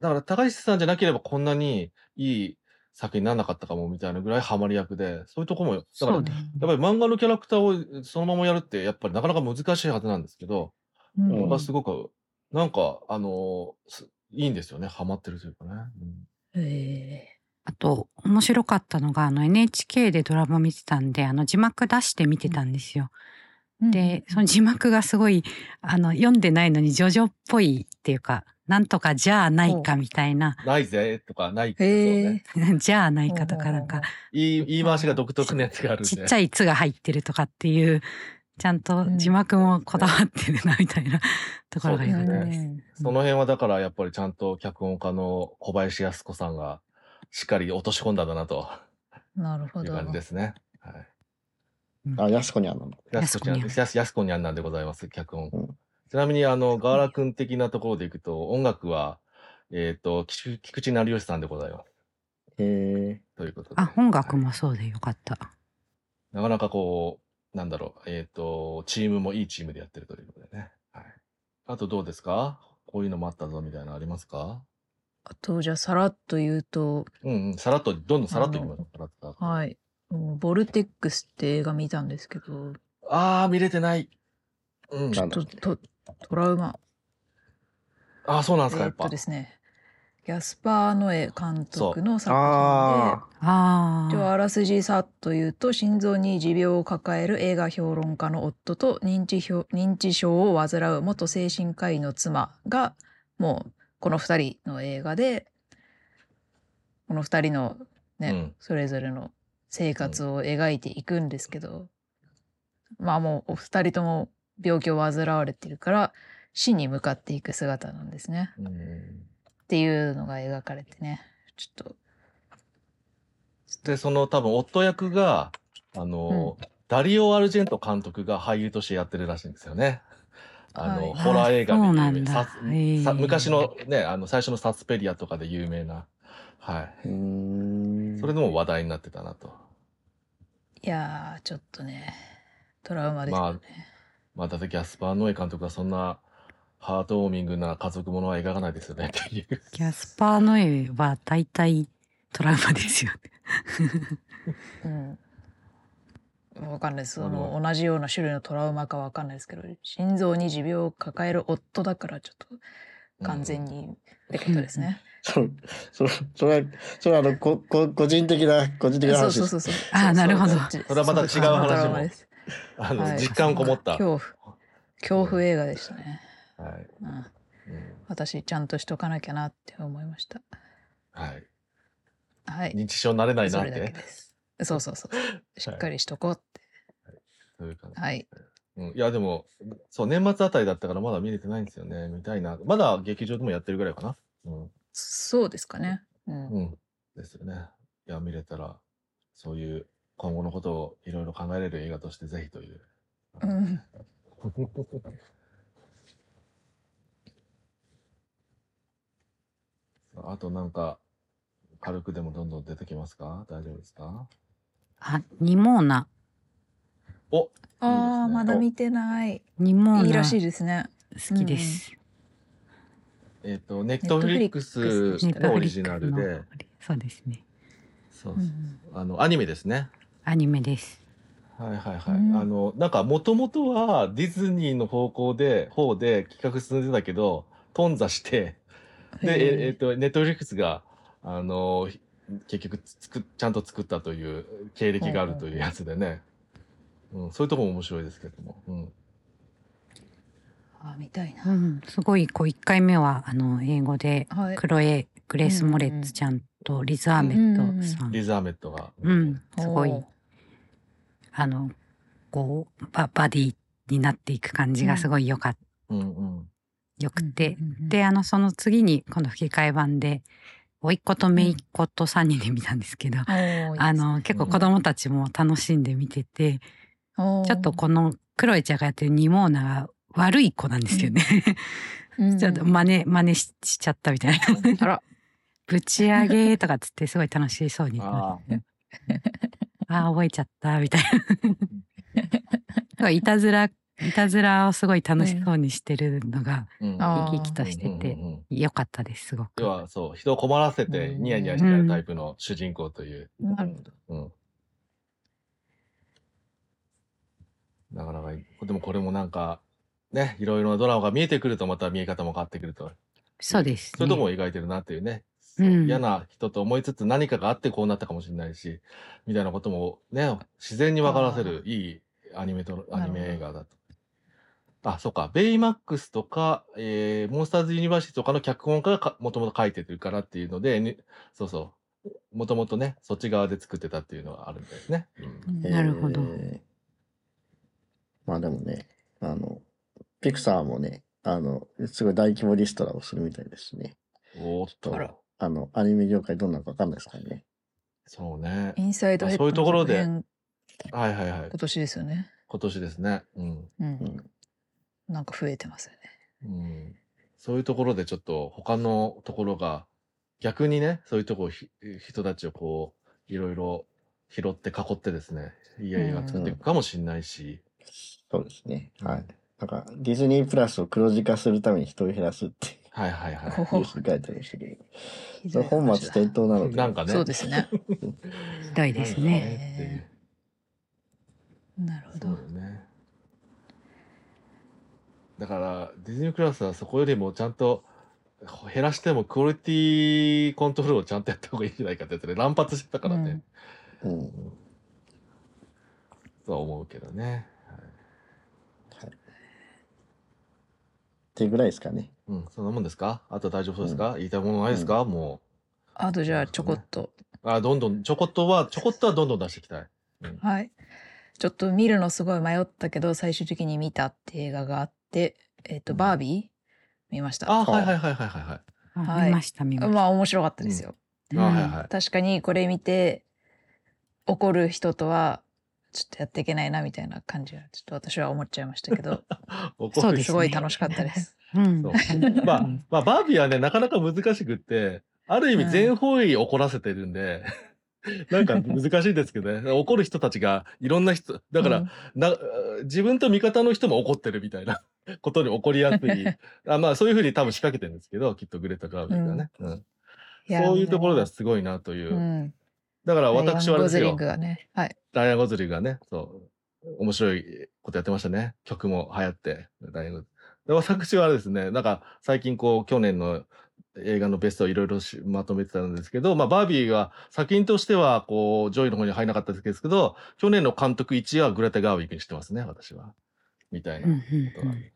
だから高橋さんじゃなければこんなにいい作品にならなかったかもみたいなぐらいハマり役で、そういうとこもだからやっぱり漫画のキャラクターをそのままやるってやっぱりなかなか難しいはずなんですけど、僕はすごくなんかいいんですよね、ハマってるというかね。あと面白かったのがNHK でドラマ見てたんで、字幕出して見てたんですよ。でその字幕がすごい読んでないのにジョジョっぽいっていうか、なんとかじゃあないかみたいな、ないぜとかないけど、ね、じゃあないかとか、なんか言い回しが独特のやつがあるんで、ちっちゃい「つ」が入ってるとかっていう、ちゃんと字幕もこだわってるなみたいなところが良かったです。その辺はだからやっぱりちゃんと脚本家の小林靖子さんがしっかり落とし込んだんだなと、なるほどいう感じですね。はい、やすこにゃんなんだ。やすこにゃんなんでございます、脚本。ちなみに、ガーラ君的なところでいくと、音楽は、菊池成吉さんでございます。へー。ということで。あ、音楽もそうでよかった。はい、なかなかなんだろう、チームもいいチームでやってるということでね。はい。あとどうですか？こういうのもあったぞみたいなのありますか？あと、じゃあ、さらっと言うと。さらっと、どんどんさらっと言いましょう。はい。ボルテックスって映画見たんですけど。ああ、見れてない。ちょっとトラウマ。ああ、そうなんですか、やっぱ。ですね。ギャスパー・ノエ監督の作品で、あらすじさっと言うと、心臓に持病を抱える映画評論家の夫と認知症を患う元精神科医の妻が、もうこの2人の映画で、この2人のね、それぞれの生活を描いていくんですけど、まあもうお二人とも病気を患われてるから死に向かっていく姿なんですね、っていうのが描かれてね、ちょっとで、その多分夫役がダリオ・アルジェント監督が俳優としてやってるらしいんですよね。ホラー映画みたいな昔のね、最初のサスペリアとかで有名な、はい、それでも話題になってたなと。いやー、ちょっとね、トラウマでしたね。またギャスパー・ノエ監督はそんなハートウォーミングな家族ものは描かないですよねっていう。ギャスパー・ノエは大体トラウマですよね。わかんないです、同じような種類のトラウマかわかんないですけど、心臓に持病を抱える夫だからちょっと完全にってことですね。それは個人的な話です。ああ、なるほど。それはまた違う話も実感こもった恐怖映画でしたね。私ちゃんとしとかなきゃなって思いました。認知症になれないなって、そうそうそう、しっかりしとこうって、そういう感じ。はい、いやでもそう、年末あたりだったからまだ見れてないんですよね。見たいな。まだ劇場でもやってるぐらいかな。そうですかね。ですよね。いや、見れたらそういう今後のことをいろいろ考えれる映画としてぜひという。あとなんか軽くでもどんどん出てきますか？大丈夫ですか？あ、ニモーナ。お、ああ、まだ見てない。いいらしいですね。好きです。ネットフリックスのオリジナルで、そうですね、そうそう、うん、アニメですね。アニメです。はいはいはい、うん、なんかもともとはディズニーの方で企画進んでたけど頓挫して、で、ネットフリックスが結局ちゃんと作ったという経歴があるというやつでね、うん、そういうとこも面白いですけども、うん、あ、みたいな、うん、すごいこう1回目は英語でグレース・モレッツちゃんとリズ・アーメットさん、リズ・アーメットが、うん、すごいこうバディになっていく感じがすごい良かった、うんうん、よくて、うんうん、でその次にこの吹き替え版で甥っ子と姪っ子と3人で見たんですけど、うん、結構子供たちも楽しんで見てて、うん、ちょっとこのクロエちゃんがやってるニモーナが悪い子なんですよね、うん、ちょっと真似しちゃったみたいな、うん、あらぶち上げとかっつってすごい楽しそうにあ覚えちゃったみたいな、いたずらをすごい楽しそうにしてるのが生き生きとしてて良かったです。すごく要はそう人を困らせてニヤニヤしてるタイプの主人公という、うんうん、なかなかでもこれもなんかね、いろいろなドラマが見えてくるとまた見え方も変わってくると、そうですね、そういうところを描いてるなっていうね、うん、嫌な人と思いつつ何かがあってこうなったかもしれないしみたいなこともね自然に分からせるいいアニメ映画だと。あ、そうか、ベイマックスとか、モンスターズユニバーシティとかの脚本家がもともと書いてるからっていうので、そうそうもともとねそっち側で作ってたっていうのがあるみたいですね、うん、なるほど。まあでもねピクサーもねすごい大規模リストラをするみたいですね。おっと、アニメ業界どんなのか分かんないですからね。そうね、インサイドヘッドの続編、はいはいはい、今年ですよね。今年ですね、うんうん、なんか増えてますよね、うん、そういうところでちょっと他のところが逆にね、そういうところ人たちをこういろいろ拾って囲ってですね、いい映画作っていくかもしれないし、うん、そうですね、はい、なんかディズニープラスを黒字化するために人を減らすってはいはいはい、本末転倒なのでなんかね、そうですねひどいですね。なるほど、そうだね。だからディズニークラスはそこよりもちゃんと減らしてもクオリティコントロールをちゃんとやった方がいいんじゃないかってやつで乱発してたからね、うんうん、そう思うけどね、はいはい、ってぐらいですかね。うん、そんなもんですか。あと大丈夫そうですか、うん、言いたいものないですか、うん、もうあとじゃあちょこっと、あ、どんどんちょこっとはどんどん出していきたい、うん、はい、ちょっと見るのすごい迷ったけど最終的に見たって映画があって、バービー、うん、見ました。あ、はいはいはいはいはい、はい、見ました。まあ面白かったですよ、うん、はいはいはい、確かにこれ見て怒る人とはちょっとやっていけないなみたいな感じがちょっと私は思っちゃいましたけどそうですね、すごい楽しかったですうん、そうまあバービーはねなかなか難しくって、ある意味全方位怒らせてるんで、うん、なんか難しいですけどね怒る人たちがいろんな人だから、うん、自分と味方の人も怒ってるみたいなことに怒りやすいまあそういうふうに多分仕掛けてるんですけど、きっとグレタ・ガービーがね、うんうん、そういうところではすごいなという、うん、だから私はあれですよ、ライアン・ゴズリングがね、そう面白いことやってましたね。曲も流行ってライアン・ゴズリング私はですね、なんか最近こう去年の映画のベストをいろいろまとめてたんですけど、まあバービーは作品としてはこう上位の方に入らなかったですけど、去年の監督1位はグレタ・ガーウィックにしてますね、私はみたいなことが、うんうんう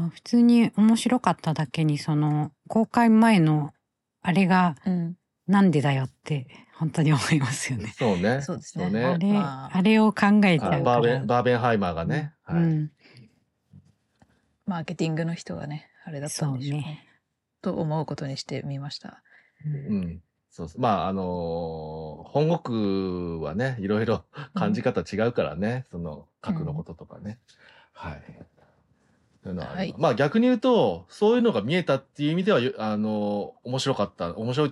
ん、いや普通に面白かっただけに、その公開前のあれがなんでだよって本当に思いますよね。そうね、そうですね、あれを考えちゃうから、バーベンハイマーがね、はい、うん、マーケティングの人がねあれだったんでしょうねと思うことにしてみました、うんうん、そうそう、まあ本国はねいろいろ感じ方違うからね、うん、その核のこととかね、うん、はい、そういうのは、はい、まあ逆に言うとそういうのが見えたっていう意味では面白い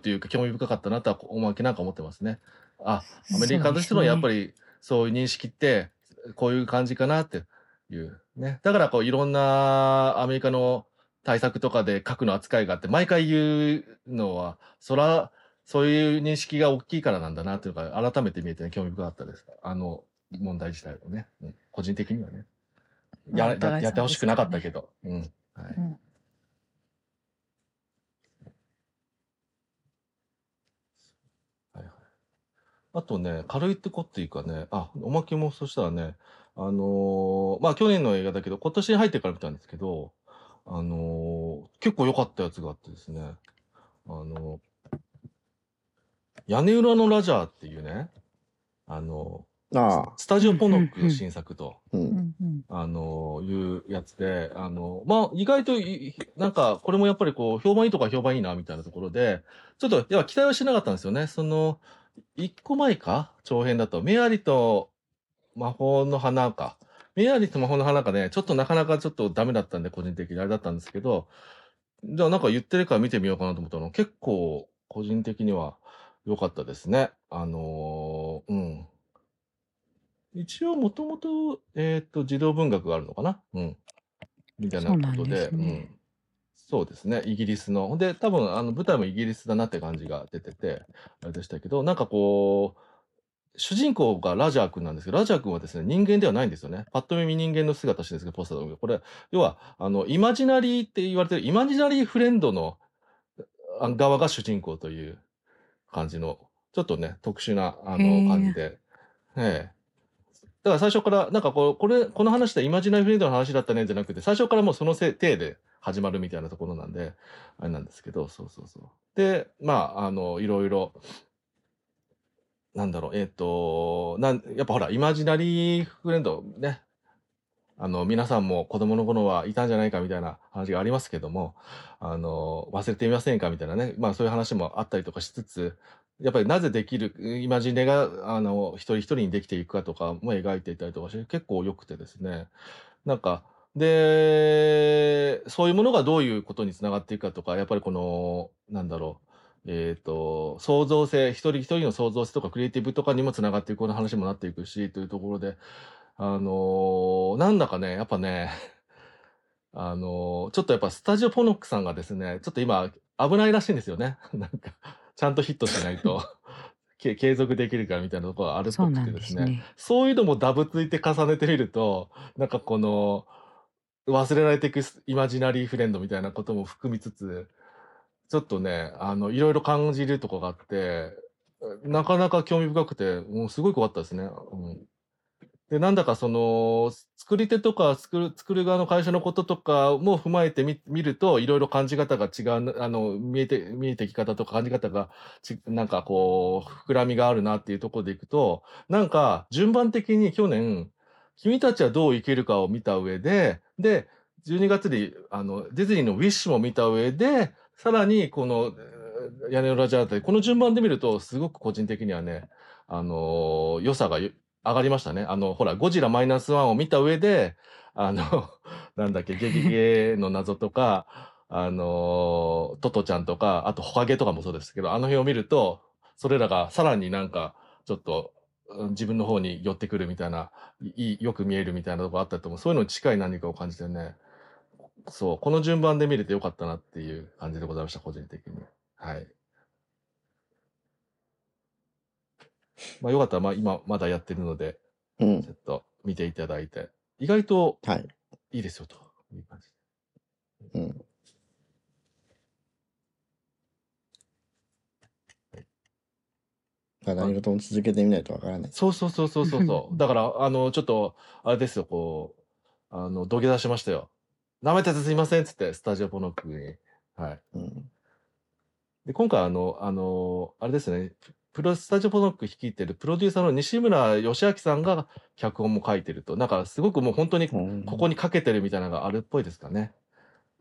というか興味深かったなとは思ってますね。あ、アメリカとしてのやっぱりそういう認識ってこういう感じかなっていうね、だからこういろんなアメリカの対策とかで核の扱いがあって毎回言うのは、そらそういう認識が大きいからなんだなというか、改めて見えて、ね、興味深かったです。あの問題自体をね、うん、個人的にはね、やってほしくなかったけど、うん、はい、うん、あとね、軽いってこっていうかね、あ、おまけもそしたらね、まあ去年の映画だけど、今年に入ってから見たんですけど、結構良かったやつがあってですね、屋根裏のラジャーっていうね、スタジオポノックの新作と、いうやつで、まあ意外となんかこれもやっぱりこう、評判いいとか評判いいなみたいなところで、ちょっとやっぱ期待はしなかったんですよね。その、一個前か長編だと、メアリと魔法の花か。メアリと魔法の花かね、ちょっとなかなかちょっとダメだったんで、個人的にあれだったんですけど、じゃあなんか言ってるから見てみようかなと思ったの、結構個人的には良かったですね。うん。一応もともと、児童文学があるのかな、うん。みたいなことで、うん。そうですね、イギリスの。で、多分舞台もイギリスだなって感じが出てて、あれでしたけど、なんかこう、主人公がラジャー君なんですけど、ラジャー君はですね、人間ではないんですよね。パッと見人間の姿してるんですけど、ポスターで。これ、要は、イマジナリーって言われてる、イマジナリーフレンドの側が主人公という感じの、ちょっとね、特殊な感じで。だから最初から、なんかこの話でイマジナリーフレンドの話だったねじゃなくて、最初からもうその体で、始まるみたいなところなんで、あれなんですけど、そうそうそう。で、まあ、いろいろ、なんだろう、やっぱほら、イマジナリーフレンドね、皆さんも子供の頃はいたんじゃないかみたいな話がありますけども、忘れてみませんかみたいなね、まあそういう話もあったりとかしつつ、やっぱりなぜできる、イマジネが、一人一人にできていくかとかも描いていたりとかして、結構良くてですね、なんか、で、そういうものがどういうことにつながっていくかとか、やっぱりこの、なんだろう、創造性、一人一人の創造性とかクリエイティブとかにもつながっていくような話もなっていくし、というところで、なんだかね、やっぱね、ちょっとやっぱスタジオポノックさんがですね、ちょっと今危ないらしいんですよね。なんか、ちゃんとヒットしないと。継続できるからみたいなところがあるっぽくてですね。そういうのもダブついて重ねてみると、なんかこの、忘れられていくイマジナリーフレンドみたいなことも含みつつ、ちょっとね、いろいろ感じるとこがあって、なかなか興味深くて、もうすごい怖かったですね。うん、で、なんだかその、作り手とか作る側の会社のこととかも踏まえてみると、いろいろ感じ方が違う、見えてき方とか感じ方が、なんかこう、膨らみがあるなっていうところでいくと、なんか順番的に去年、君たちはどう生きるかを見た上で、で、12月にディズニーのウィッシュも見た上で、さらにこの屋根裏じゃあたり、この順番で見ると、すごく個人的にはね、良さが上がりましたね。ほら、ゴジラマイナスワンを見た上で、なんだっけ、ゲゲゲの謎とか、トトちゃんとか、あとホカゲとかもそうですけど、あの辺を見ると、それらがさらになんか、ちょっと、自分の方に寄ってくるみたいな、よく見えるみたいなとこあったと思う。そういうのに近い何かを感じてね。そう、この順番で見れてよかったなっていう感じでございました、個人的に。はい。まあよかったら、まあ今まだやってるので、うん、ちょっと見ていただいて、意外といいですよという感じで。はい、うん。何事も続けてみないとわからない。そうそうそうそうそう。だから、ちょっと、あれですよ、こう、土下座しましたよ。舐めててすいませんっつって、スタジオポノックに。はい。うん、で、今回、あれですね、スタジオポノック率いてるプロデューサーの西村義明さんが脚本も書いてると。だから、すごくもう本当に、ここにかけてるみたいなのがあるっぽいですかね。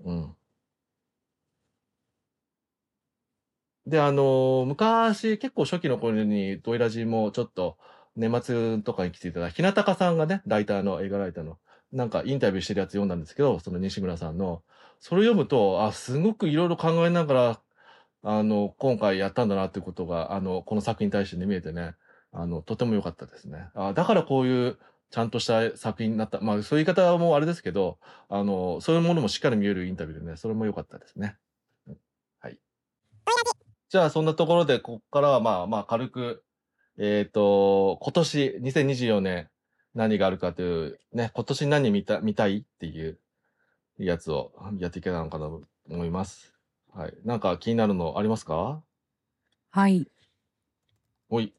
うん。で、昔、結構初期の頃に、ドイラジもちょっと、年末とかに来ていただいた、日向高さんがね、映画ライターの、なんかインタビューしてるやつ読んだんですけど、その西村さんの、それ読むと、あ、すごくいろいろ考えながら、今回やったんだなっていうことが、この作品に対してね、見えてね、とても良かったですね。あ、だからこういう、ちゃんとした作品になった。まあそういう言い方もあれですけど、そういうものもしっかり見えるインタビューでね、それも良かったですね。はい。じゃあそんなところで、ここからはまあ軽く、今年2024年何があるかという、ね、今年何見たいっていうやつをやっていけたのかなと思います。はい。なんか気になるのありますか？はい。おい。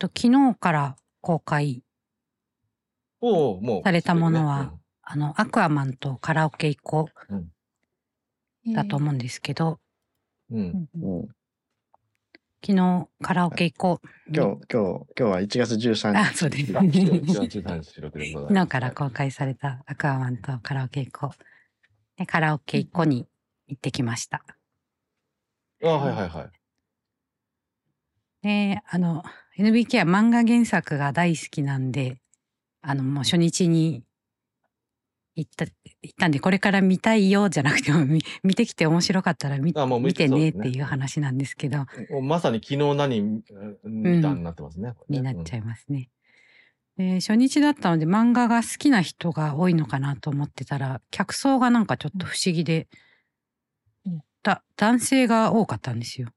昨日から公開されたものは、アクアマンとカラオケ行こう、だと思うんですけど、昨日カラオケ行こう。今日は1月13日。あ、そうです。昨日から公開されたアクアマンとカラオケ行こう。で、カラオケ行こうに行ってきました。あ、はいはいはい。で、NBK は漫画原作が大好きなんで、もう初日に行ったんで、これから見たいよじゃなくても、見てきて面白かったら見てねっていう話なんですけど。まさに昨日何見たになってますね。になっちゃいますね。で、初日だったので漫画が好きな人が多いのかなと思ってたら、客層がなんかちょっと不思議で、男性が多かったんですよ。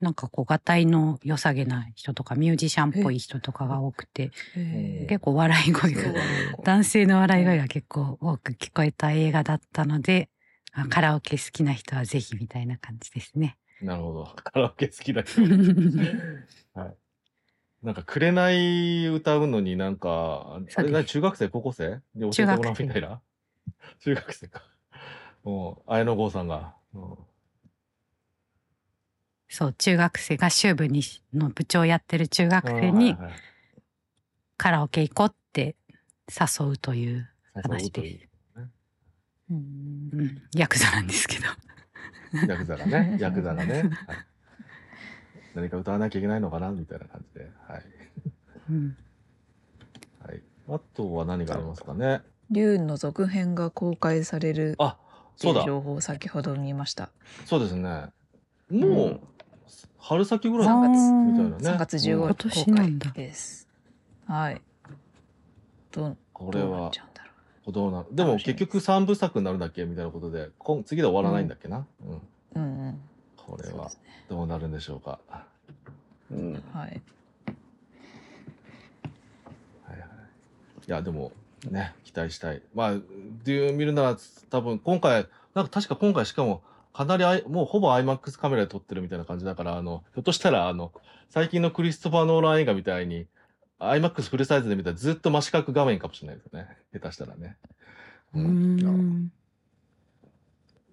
なんかこうがたいの良さげな人とかミュージシャンっぽい人とかが多くて、結構笑い声が男性の笑い声が結構多く聞こえた映画だったので、カラオケ好きな人はぜひみたいな感じですね。なるほど、カラオケ好きだけど、はい、なんか紅歌うのになんかあれ中学生高校生で教えてもらうみたいな中学生かもう綾野剛さんが、そう、中学生が週部にの部長やってる中学生にカラオケ行こうって誘うという話です。ヤクザなんですけど。ヤクザがね。はい、何か歌わなきゃいけないのかなみたいな感じで。はい。はい。あとは何がありますかね。竜の続編が公開されるという情報を先ほど見ました。そうですね。もう、春先ぐらいのみたいなね。3月15日公開です。はい。これはどうなっちゃうんだろう。でも結局3部作になるんだっけみたいなことで、次で終わらないんだっけな。これはどうなるんでしょうか。はい。いや、でもね、期待したい。まあ、見るなら多分今回、なんか確か今回しかも、かなりもうほぼ IMAX カメラで撮ってるみたいな感じだから、ひょっとしたら最近のクリストファー・ノーラン映画みたいに IMAX フルサイズで見たらずっと真四角画面かもしれないですね、下手したらね。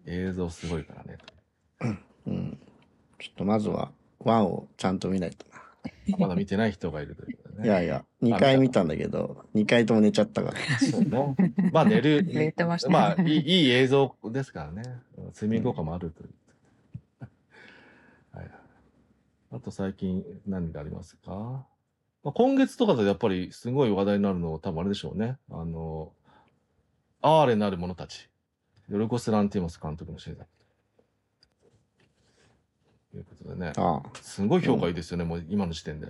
映像すごいからね。ちょっとまずは1をちゃんと見ないとな。まだ見てない人がいるということね。いやいや、2回見たんだけど、2回とも寝ちゃったから。そうね。まあ寝る。寝てました。まあいい映像ですからね。睡眠効果もあるという。はい。あと最近何がありますか？今月とかでやっぱりすごい話題になるのは多分あれでしょうね。哀れなる者たち。ヨルゴス・ランティモス監督の主演だ。いうことでね、すごい評価いいですよね、もう今の時点で。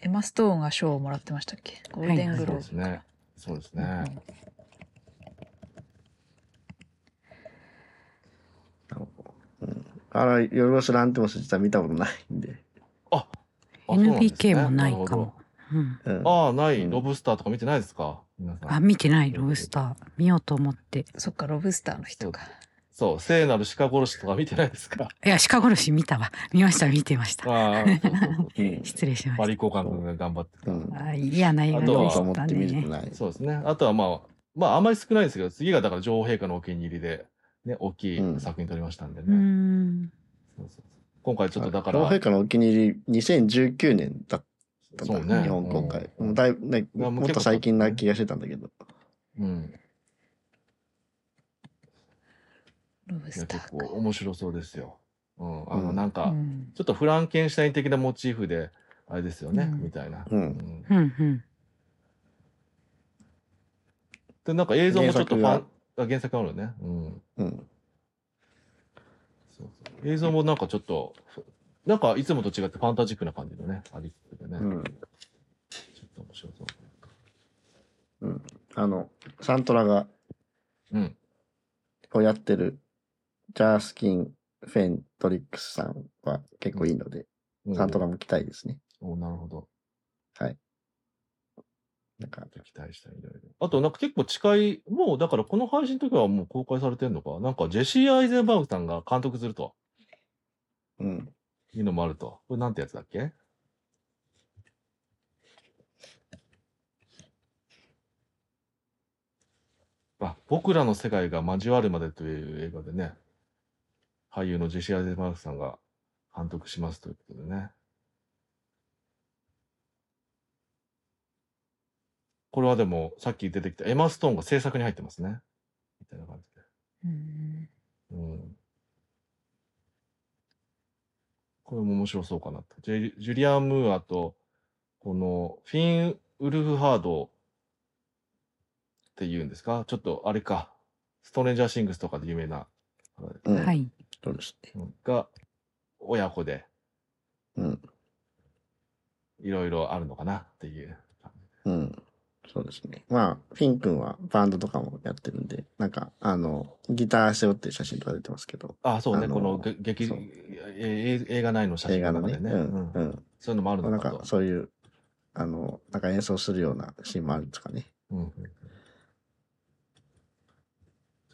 エマ・ストーンが賞をもらってましたっけ、ゴールデングローブ。そうですね。ヨルゴス・ランティモス実は見たことないんで。NBK もないかも。ない、ロブスターとか見てないですか？見てない、ロブスター。見ようと思って。そっか、ロブスターの人か。そう、聖なる鹿殺しとか見てないですか？いや、鹿殺し見たわ。見てました。失礼しました。バリコ監督が頑張ってた。嫌な映画でしたね。そうですね。あとはまああんまり少ないですけど、次がだから女王陛下のお気に入りでね、大きい作品撮りましたんでね。今回ちょっとだから女王陛下のお気に入り2019年だったんだ、日本公開。だいぶね、もっと最近な気がしてたんだけど。結構面白そうですよ。なんかちょっとフランケンシュタイン的なモチーフであれですよね、みたいな。で、なんか映像もちょっと原作あるよね。映像もなんかちょっとなんかいつもと違ってファンタジックな感じのね、ありつつでね、うん、ちょっと面白そう。うん、サントラが、うん、こうやってるジャースキン・フェントリックスさんは結構いいので、うん、サントラも期待ですね。お、なるほど。はい。なんか期待したいみたいな。あとなんか結構近い、もうだからこの配信の時はもう公開されてんのか、なんかジェシー・アイゼンバーグさんが監督すると、うん、いうのもあると。これなんてやつだっけ？あ、僕らの世界が交わるまでという映画でね、俳優のジェシー・アイゼンバーグさんが監督しますということでね。これはでもさっき出てきたエマ・ストーンが制作に入ってますね。みたいな感じで。うん。これも面白そうかなと。ジュリアン・ムーアとこのフィン・ウルフハードって言うんですか？ちょっとあれか、ストレンジャーシングスとかで有名な、うん、はい、が親子で、うん、いろいろあるのかなっていう、うん、そうですね。まあフィン君はバンドとかもやってるんで、なんかギター背負ってる写真とか出てますけど、あ、そうね、この劇映画内の写真とかでね、うんうん、そういうのもあるのかと、なんかそういうなんか演奏するようなシーンもあるんですかね。うん、ち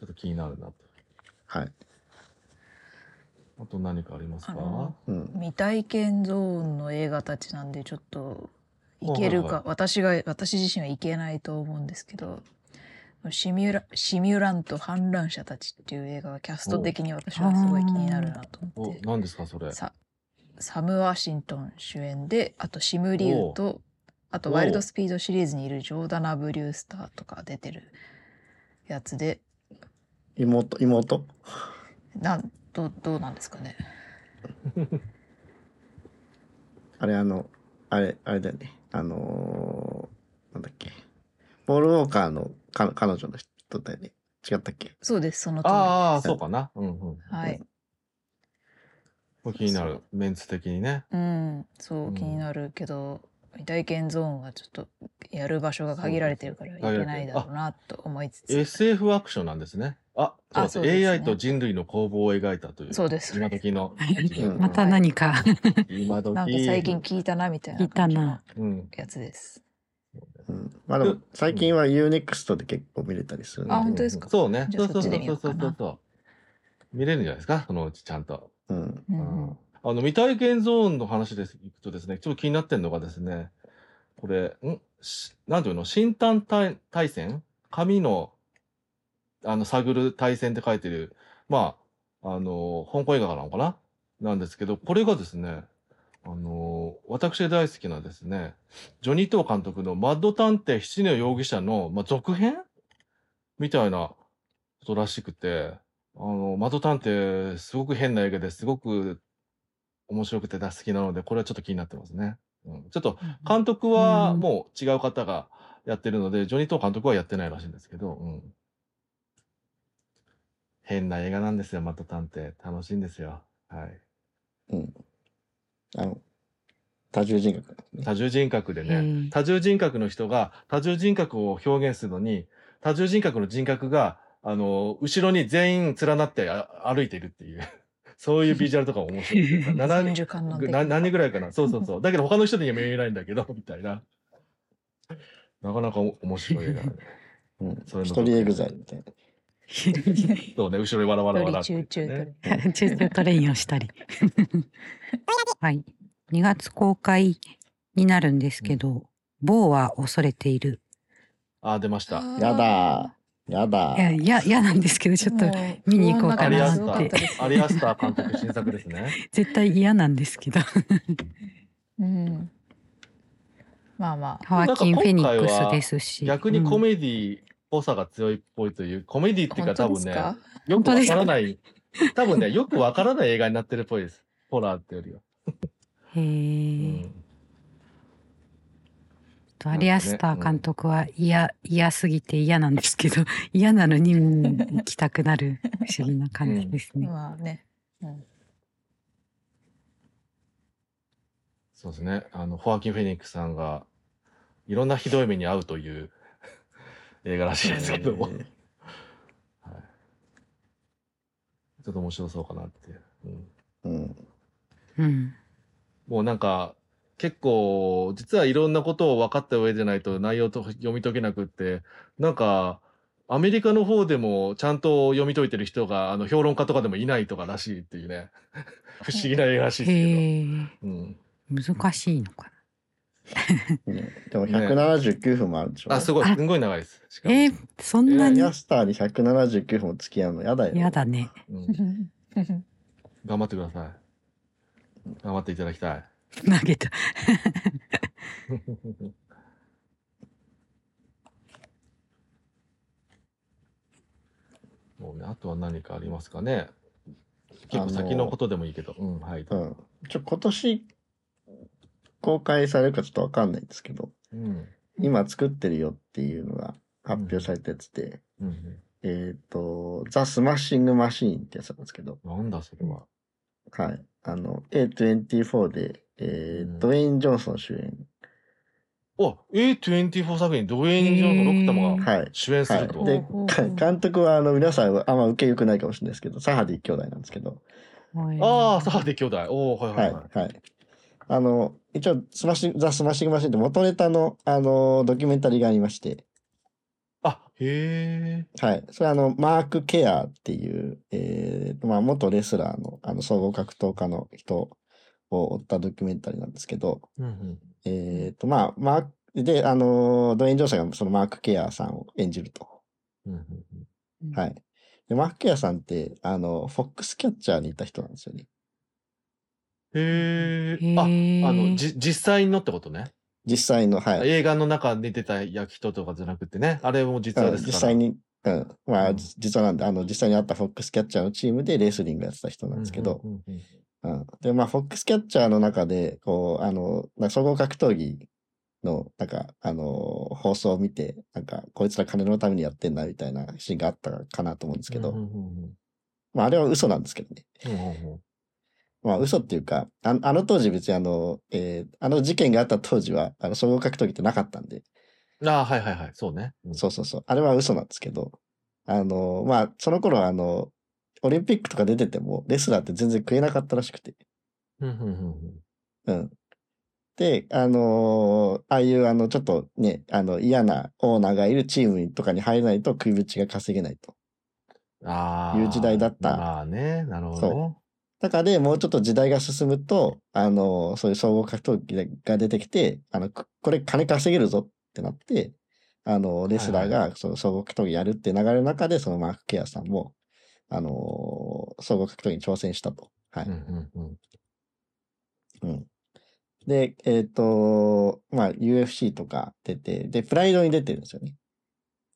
ょっと気になるなと。はい。あと何かありますか？うん、未体験ゾーンの映画たちなんでちょっといけるか、はいはい、私自身はいけないと思うんですけど、シミュラント反乱者たちっていう映画がキャスト的に私はすごい気になるなと思って。何ですかそれ？サム・ワシントン主演で、あとシム・リュウと、あとワイルドスピードシリーズにいるジョーダナ・ブリュースターとか出てるやつで。妹なんどうなんですかね。あれあれだよね。なんだっけ、ポールウォーカーの彼女の人だよね。違ったっけ？そうです、その通り。ああ、そうかな。うんうん。はい。これ気になる、メンツ的にね。うん、そう気になるけど、未体験ゾーンはちょっとやる場所が限られてるからいけないだろうなと思いつつ。SF アクションなんですね。そうですね、AI と人類の攻防を描いたという。そうです。今時の。また何か。今時。なんか最近聞いたなみたいな。聞いたな。やつです。うん、まあでも最近は UNEXT で結構見れたりするので。あ、本当ですか。そうね。そう。見れるんじゃないですか、そのうちちゃんと。うん。うん、未体験ゾーンの話でいくとですね、ちょっと気になってるのがですね、これ、なんていうの、神探大戦、神の探る大戦って書いてる、まあ、香港映画なのかななんですけど、これがですね、私大好きなですね、ジョニー・トー監督のマッド探偵七人の容疑者の、まあ、続編みたいなことらしくて、マッド探偵、すごく変な映画ですごく面白くて大好きなので、これはちょっと気になってますね。うん、ちょっと、監督はもう違う方がやってるので、ジョニー・トー監督はやってないらしいんですけど、うん。変な映画なんですよ、マッド探偵。楽しいんですよ。はい。うん。多重人格、ね。多重人格でね、多重人格の人が、多重人格を表現するのに、多重人格の人格が、後ろに全員連なって歩いているっていう、そういうビジュアルとかも面白い。何人ぐらいかな。そうそうそう。だけど他の人には見えないんだけど、みたいな。なかなか面白い映画、ね。うん。それ一人エグザイルみたいな。そうね、後ろにわらわらって、ね、中トレインをしたりはい、2月公開になるんですけど、某は恐れている。出ました。やだいやなんですけど、ちょっと見に行こうかなって。アリアスター監督新作ですね。絶対嫌なんですけどうん、まあハワキン・フェニックスですし、逆にコメディーぽさが強いっぽいという、コメディっていうか多分ね、よくわからない多分ね、よくわからない映画になってるっぽいです。ホラーってよりは。へえ、うん。アリアスター監督は嫌すぎて嫌なんですけど、嫌なのに行きたくなる不思議な感じですね。うん、まあね。うん、そうですね、ホアキン・フェニックスさんがいろんなひどい目に遭うという映画らしいですけども、はい、ちょっと面白そうかなって、うんうん、もうなんか結構実はいろんなことを分かった上でないと内容と読み解けなくって、なんかアメリカの方でもちゃんと読み解いてる人が評論家とかでもいないとからしいっていうね不思議な映画らしいですけど、うん、難しいのかな、ね、でも179分もあるでしょ、ね、あ、すごい長いです。しかもそんなにヤスターに179分付き合うのやだよ、やだね、うん、頑張ってください、頑張っていただきたい。投げたもうね、あとは何かありますかね。結構先のことでもいいけど、うん、はい、うん、今年公開されるかちょっと分かんないんですけど、うん、今作ってるよっていうのが発表されたやつで、うんうん、ザ・スマッシング・マシーンってやつなんですけど、なんだそれは。はい、A24 で、ドウェイン・ジョンソン主演。あ、A24 作品、ドウェイン・ジョンソン6玉が主演すると、はいはい、で監督は皆さんはあんま受けよくないかもしれないですけど、サハディ兄弟なんですけど、ああ、サハディ兄弟、おー、はいはいはい、はいはい、一応ザ・スマッシング・マシーンって元ネタの、ドキュメンタリーがありまして、あ、へえ。はい。それはマーク・ケアっていう、まあ、元レスラーの、総合格闘家の人を追ったドキュメンタリーなんですけど、うんうん、まあ、で、ドウェイン・ジョンソンがそのマーク・ケアさんを演じると。うんうん、はい。で、マーク・ケアさんって、フォックス・キャッチャーにいた人なんですよね。へえ。あ、実際のってことね。実際の、はい、映画の中に出てた人とかじゃなくてね、あれも実話ですから、実際に、うん、まあ、実話なんで、実際にあったフォックスキャッチャーのチームでレスリングやってた人なんですけど、うんうんうんうん、で、まあ、フォックスキャッチャーの中で、こう、総合格闘技の、なんか、放送を見て、なんか、こいつら金のためにやってんな、みたいなシーンがあったかなと思うんですけど、うんうんうん、まあ、あれは嘘なんですけどね。うんうんうん、まあ嘘っていうか、あの当時別に事件があった当時は、総合格闘技ってなかったんで。ああ、はいはいはい、そうね、うん。そうそうそう。あれは嘘なんですけど、まあ、その頃はオリンピックとか出てても、レスラーって全然食えなかったらしくて。うん。で、ああいうちょっとね、嫌なオーナーがいるチームとかに入らないと食いぶちが稼げないと。ああ。いう時代だった。まあね、なるほど、ね。そう。だからでもうちょっと時代が進むと、そういう総合格闘技が出てきて、これ金稼げるぞってなって、レスラーがその総合格闘技やるって流れの中で、そのマーク・ケアさんも、総合格闘技に挑戦したと。はい。うんうんうん。うん、で、まあ、UFC とか出て、で、プライドに出てるんですよね。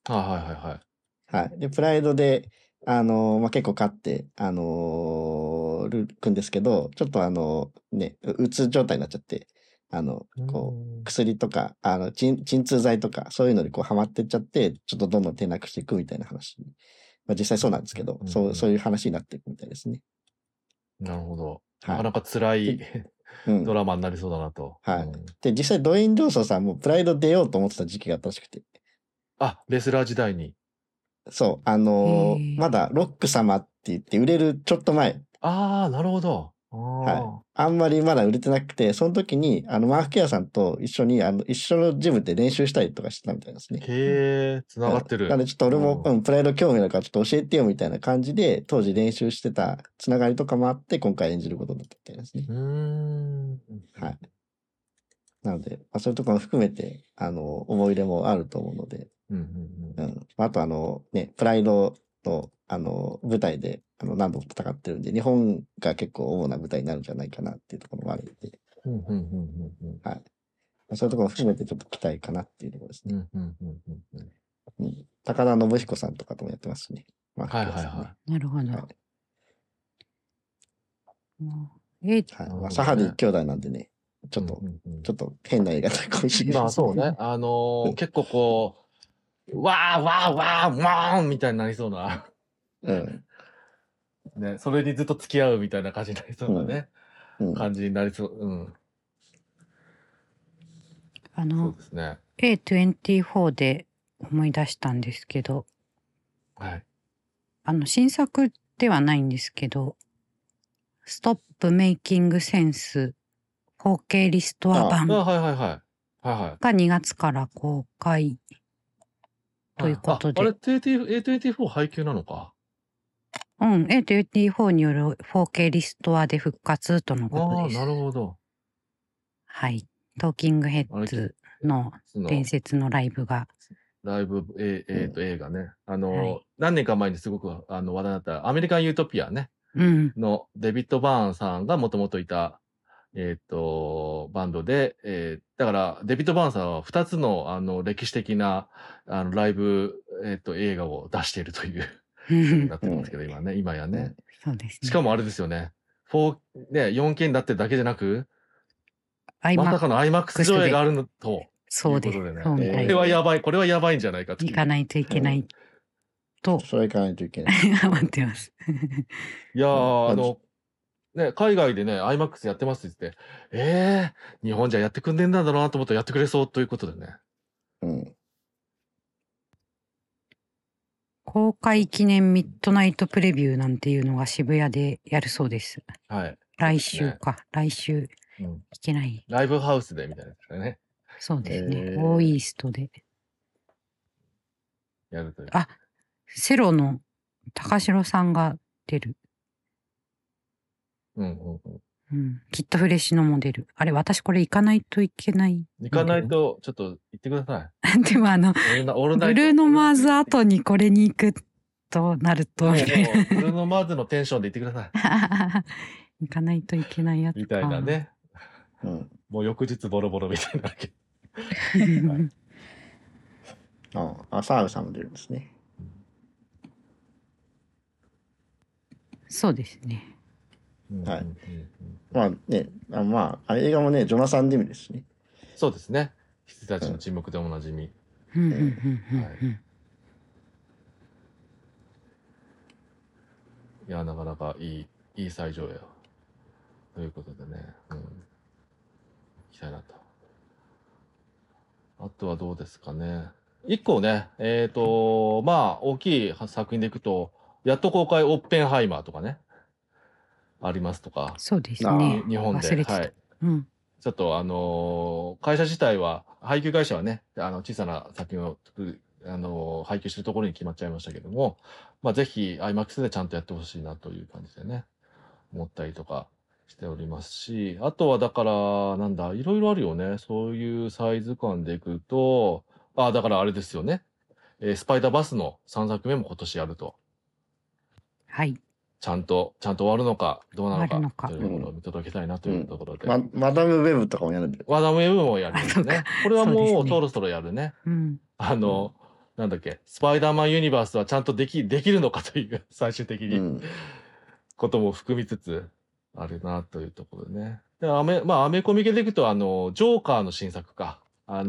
あ、はいはいはい。はい。で、プライドで、まあ、結構勝って、くんですけど、ちょっとね、うつ状態になっちゃって、こう、薬とか、鎮痛剤とか、そういうのにこう、ハマってっちゃって、ちょっとどんどん転落していくみたいな話。まあ、実際そうなんですけど、うん、そういう話になっていくみたいですね。なるほど。はい、なかなか辛いドラマになりそうだなと。うん、はい。で、実際、ドウェイン・ジョンソンさんもプライド出ようと思ってた時期があったらしくて。あ、レスラー時代に。そう、まだロック様って言って売れるちょっと前。ああ、なるほど。はい。あんまりまだ売れてなくて、その時に、マーク・ケアさんと一緒に、一緒のジムで練習したりとかしてたみたいですね。へえ、繋がってる。なので、ちょっと俺も、プライド興味だからちょっと教えてよみたいな感じで、当時練習してたつながりとかもあって、今回演じることになったみたいですね。はい。なので、まあ、そういうところも含めて、思い入れもあると思うので、うんうんうんうん、あとね、プライドと舞台で何度も戦ってるんで、日本が結構主な舞台になるんじゃないかなっていうところもあるんで、そういうところも含めてちょっと期待かなっていうところですね。高田信彦さんとかともやってますしね。まあ、はいはいはい。なるほど。サハディ兄弟なんでね、ちょっと変な映画だかもしれないですね。まあそうね。結構こう、わーわーわーわーみたいになりそうな、うんね、それにずっと付き合うみたいな感じになりそうなね、うんうん、感じになりそう、うん、そうですね、A24 で思い出したんですけど、はい、新作ではないんですけど、ストップメイキングセンス 4K リストア版が2月から公開ということで、 A24 配給なのか。うん、A24 による 4K リストアで復活とのことです。あ、なるほど。はい、トーキングヘッズの伝説のライブが。ライブ、映画ね。はい、何年か前にすごく話題になった、アメリカン・ユートピアね。うん、のデビッド・バーンさんがもともといた、バンドで、だから、デビッド・バーンさんは2つの、歴史的な、ライブ、映画を出しているという。なってますけど、今やね。そうですね。しかもあれですよね。4K になってるだけじゃなく、まさかの IMAX 上映があるのと。そうですね。これはやばい、これはやばいんじゃないかと。行かないといけないと。それは行かないといけない。待ってます。いやー、海外でね、IMAX やってますって言って、日本じゃやってくんねんだなと思ったらやってくれそうということでね。うん。公開記念ミッドナイトプレビューなんていうのが渋谷でやるそうです。はい。来週か。ね、来週。行けない。ライブハウスでみたいなですね。そうですね。オーイーストで。やるという。あ、セロの高城さんが出る。うんうんうん。うん。きっとフレッシュのモデル。あれ、私これ行かないといけない。行かないと、ちょっと行ってください。でもブルーノマーズ後にこれに行くとなると。ブルーノマーズのテンションで行ってください。行かないといけないやつか。みたいなね。うん、もう翌日ボロボロみたいなわけ。はい、澤部さんも出るんですね。そうですね。はい。まあね、映画もね、ジョナサン・ディムですね。そうですね。羊たちの沈黙でおなじみ。いや、なかなかいい最上映ということでね、うん、行きたいなと。あとはどうですかね。一個ね、大きい作品でいくと、やっと公開オッペンハイマーとかね。ありますとか。そうですね。日本で。はい。うん、ちょっと会社自体は、配給会社はね、小さな作品を、配給してるところに決まっちゃいましたけども、まあ、ぜひ IMAX でちゃんとやってほしいなという感じでね、思ったりとかしておりますし、あとはだから、なんだ、いろいろあるよね。そういうサイズ感でいくと、だからあれですよね。スパイダーバスの3作目も今年やると。はい。ちゃんと終わるのか、どうなのか、というものを見届けたいなというところで。マダムウェブとかもやるんで。マダムウェブもやるんですね。これはもうそろそろやるね。なんだっけ、スパイダーマンユニバースはちゃんとできるのかという、最終的に、ことも含みつつ、あるなというところでね。で、アメコミ系でいくと、ジョーカーの新作か。ホア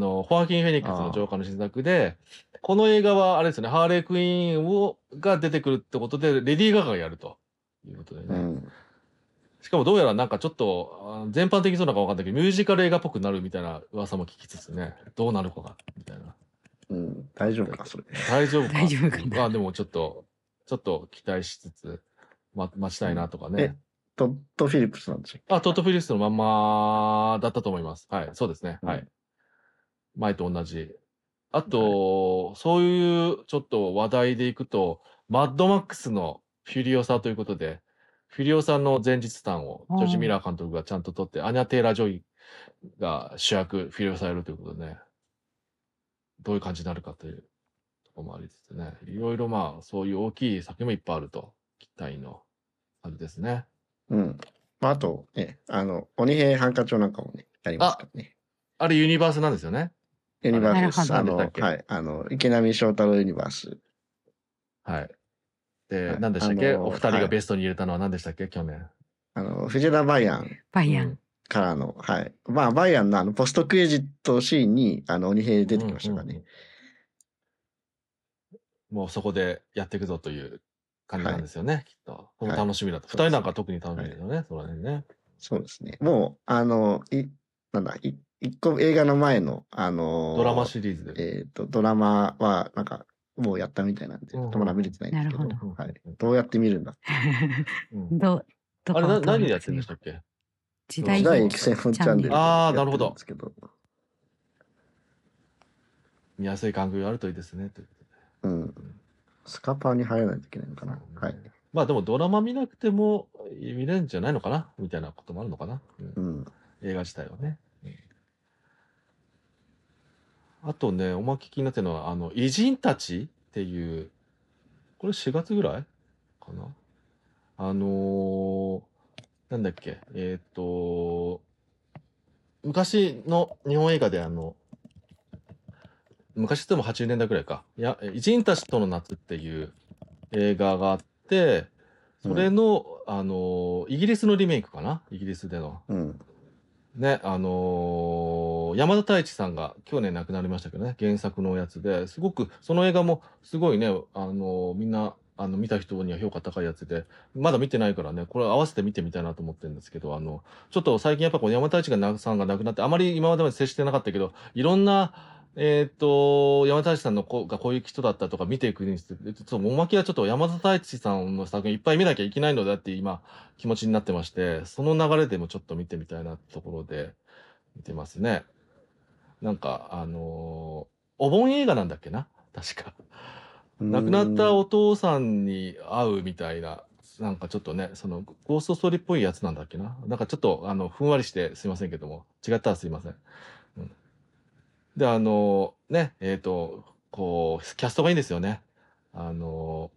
キン・フェニックスのジョーカーの新作で、この映画は、あれですね、ハーレークイーンが出てくるってことで、レディー・ガガがやると。いうことでね。うん、しかもどうやらなんかちょっと全般的にそうなのか分かんないけどミュージカル映画っぽくなるみたいな噂も聞きつつね、どうなるかがみたいな。うん、大丈夫かそれ。大丈夫か。大丈夫かな。でもちょっと期待しつつ待ちたいなとかね。トッド・フィリップスなんでしょうか。トッド・フィリップスのまんまだったと思います。はい、そうですね。はい。前と同じ。あと、そういうちょっと話題でいくとマッドマックスのフュリオサということで、フュリオサの前日譚をジョージ・ミラー監督がちゃんと撮って、アニャ・テイラー・ジョイが主役、フュリオサやるということでね、どういう感じになるかというところもありつつね、いろいろそういう大きい作品もいっぱいあると、期待の感じですね。うん。あと、ね、鬼平犯科帳なんかもね、やりますからね。あれユニバースなんですよね。ユニバース。はい。池波正太郎ユニバース。はい。で、何でしたっけ、お二人がベストに入れたのは何でしたっけ、去年。藤田バイアン。バイアン。からの、はい。まあ、バイアンのポストクレジットシーンに、鬼平出てきましたからね。もうそこでやっていくぞという感じなんですよね、きっと。この楽しみだと。二人なんか特に楽しみですよね、その辺ね。そうですね。もう、なんだ、一個映画の前の、ドラマシリーズで。ドラマは、なんか、もうやったみたいなんで、まだ見れてないんですけど、はい、どうやって見るんだうん、どあれ何でやってるんでしたっけ？時代劇専門チャンネル。ああ、なるほど。見やすい環境があるといいですね。ということで、うん。スカパーに入らないといけないのかな。はい。まあでもドラマ見なくても見れるんじゃないのかなみたいなこともあるのかな。うん。映画自体はね。あとね、おまけ気になってるのは、偉人たちっていう、これ4月ぐらいかな。なんだっけ、昔の日本映画で昔でも80年代ぐらいか。いや、偉人たちとの夏っていう映画があって、それの、イギリスのリメイクかな？イギリスでの。うんね、山田太一さんが去年亡くなりましたけどね、原作のやつで、すごく、その映画もすごいね、みんな、見た人には評価高いやつで、まだ見てないからね、これ合わせて見てみたいなと思ってるんですけど、ちょっと最近やっぱこの山田太一さんが亡くなって、あまり今までまで接してなかったけど、いろんな、山田太一さんのがこういう人だったとか見ていくにして、おまけはちょっと山田太一さんの作品いっぱい見なきゃいけないのだって今気持ちになってまして、その流れでもちょっと見てみたいなところで見てますね。なんか、お盆映画なんだっけな？確か。亡くなったお父さんに会うみたいな、なんかちょっとね、そのゴーストストーリーっぽいやつなんだっけな？なんかちょっとふんわりしてすいませんけども、違ったらすいません。で、ね、こう、キャストがいいんですよね。去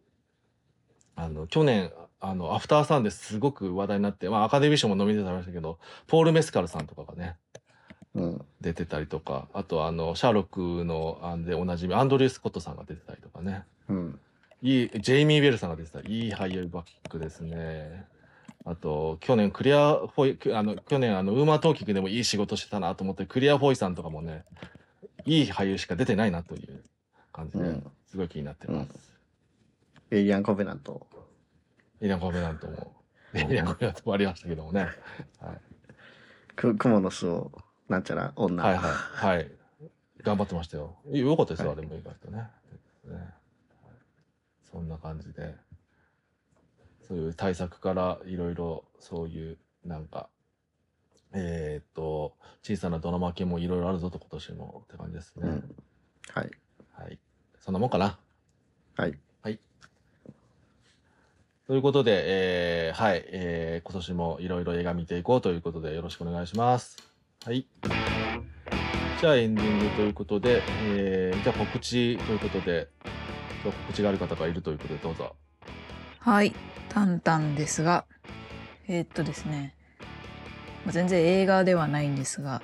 年、アフターサンですごく話題になって、まあ、アカデミー賞もノミネートされましたけど、ポール・メスカルさんとかがね、うん、出てたりとか、あと、シャーロックの、でおなじみ、アンドリュー・スコットさんが出てたりとかね。うん。ジェイミー・ベルさんが出てたり、いい俳優バックですね。あと、去年、去年、ウーマートーキングでもいい仕事してたなと思って、クリア・フォイさんとかもね、いい俳優しか出てないなという感じで、うん、すごい気になってます。うん、エイリアン・コベナントもありましたけどもね。はい、雲の巣を、なんちゃら、女。はいはい。はい。頑張ってましたよ。よかったですよ、はい、あれもよかったね。そんな感じで。そういう対策からいろいろそういうなんか小さなドラマ系もいろいろあるぞと今年もって感じですね、うん、はいはいそんなもんかなはいはいということではい今年もいろいろ映画見ていこうということでよろしくお願いしますはいじゃあエンディングということでじゃあ告知ということで今日告知がある方がいるということでどうぞはいタンタンですがですね全然映画ではないんですが、はい、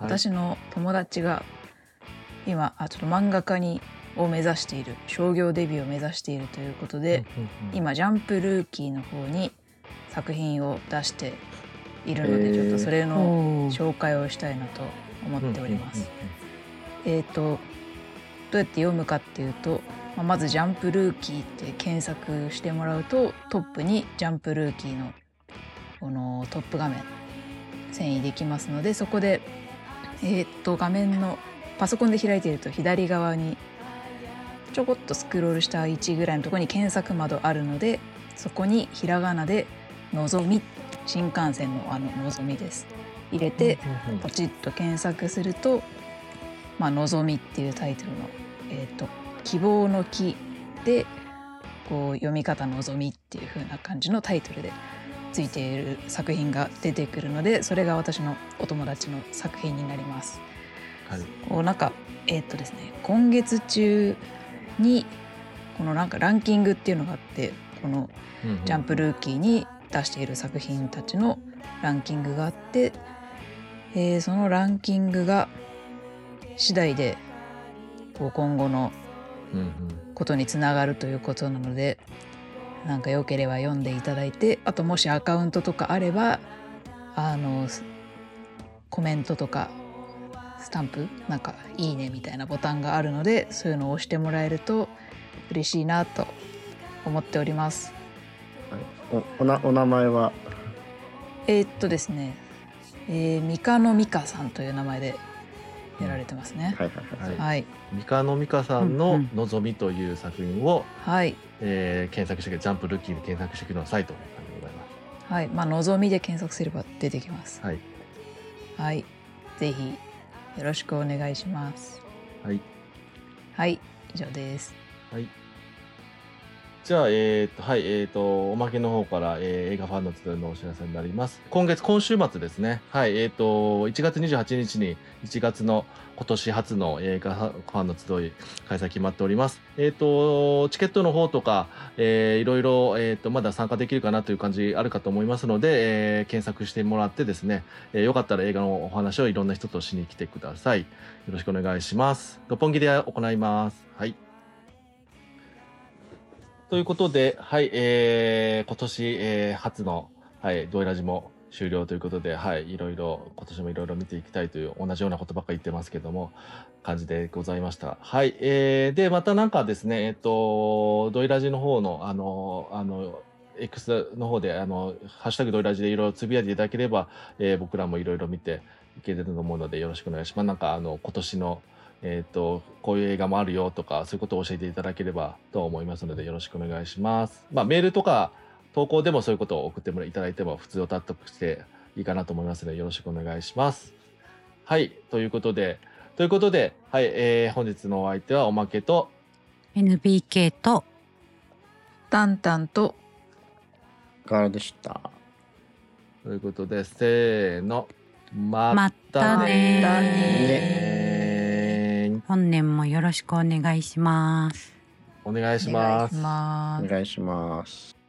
私の友達が今ちょっと漫画家を目指している商業デビューを目指しているということで、うんうんうん、今ジャンプルーキーの方に作品を出しているのでちょっとそれの紹介をしたいなと思っております、うんうんうん、どうやって読むかっていうとまずジャンプルーキーって検索してもらうとトップにジャンプルーキーのこのトップ画面遷移できますのでそこで画面のパソコンで開いていると左側にちょこっとスクロールした位置ぐらいのところに検索窓あるのでそこにひらがなでのぞみ新幹線ののぞみです入れてポチッと検索するとのぞみっていうタイトルの希望の木でこう読み方のぞみっていう風な感じのタイトルでついている作品が出てくるのでそれが私のお友達の作品になります、はい、こうなんかですね今月中にこのなんかランキングっていうのがあってこのジャンプルーキーに出している作品たちのランキングがあって、そのランキングが次第でこう今後のうんうん、ことにつながるということなのでなんか良ければ読んでいただいてあともしアカウントとかあればコメントとかスタンプなんかいいねみたいなボタンがあるのでそういうのを押してもらえると嬉しいなと思っております、はい、お名前はですね三鹿の美香さんという名前でやられてますね。三鹿の美香さんののぞみという作品を、検索してジャンプルッキーで検索してくださいという感じでございます。はい、まあのぞみで検索すれば出てきます。はい、はい、ぜひよろしくお願いします。はい、はい、以上です。はい。じゃあ、はい、おまけの方から、映画ファンの集いのお知らせになります。今週末ですね。はい、1月28日に1月の今年初の映画ファンの集い開催決まっております。チケットの方とか、いろいろ、まだ参加できるかなという感じあるかと思いますので、検索してもらってですね、よかったら映画のお話をいろんな人としに来てください。よろしくお願いします。六本木で行います。はい。ということで、はい、今年、初の、はい、ドイラジも終了ということで、はい、いろいろ、今年もいろいろ見ていきたいという、同じようなことばっかり言ってますけども、感じでございました。はい、で、またなんかですね、ドイラジの方の、X の方で、ハッシュタグドイラジでいろいろつぶやいていただければ、僕らもいろいろ見ていけると思うので、よろしくお願いします。なんか、今年の、こういう映画もあるよとかそういうことを教えていただければと思いますのでよろしくお願いします。まあメールとか投稿でもそういうことを送っていただいても普通を納得していいかなと思いますのでよろしくお願いします。はい、ということで、はい、本日のお相手はおまけと NBK とタンタンとガールでした。ということでせーのまたねー。本年もよろしくお願いします。お願いします。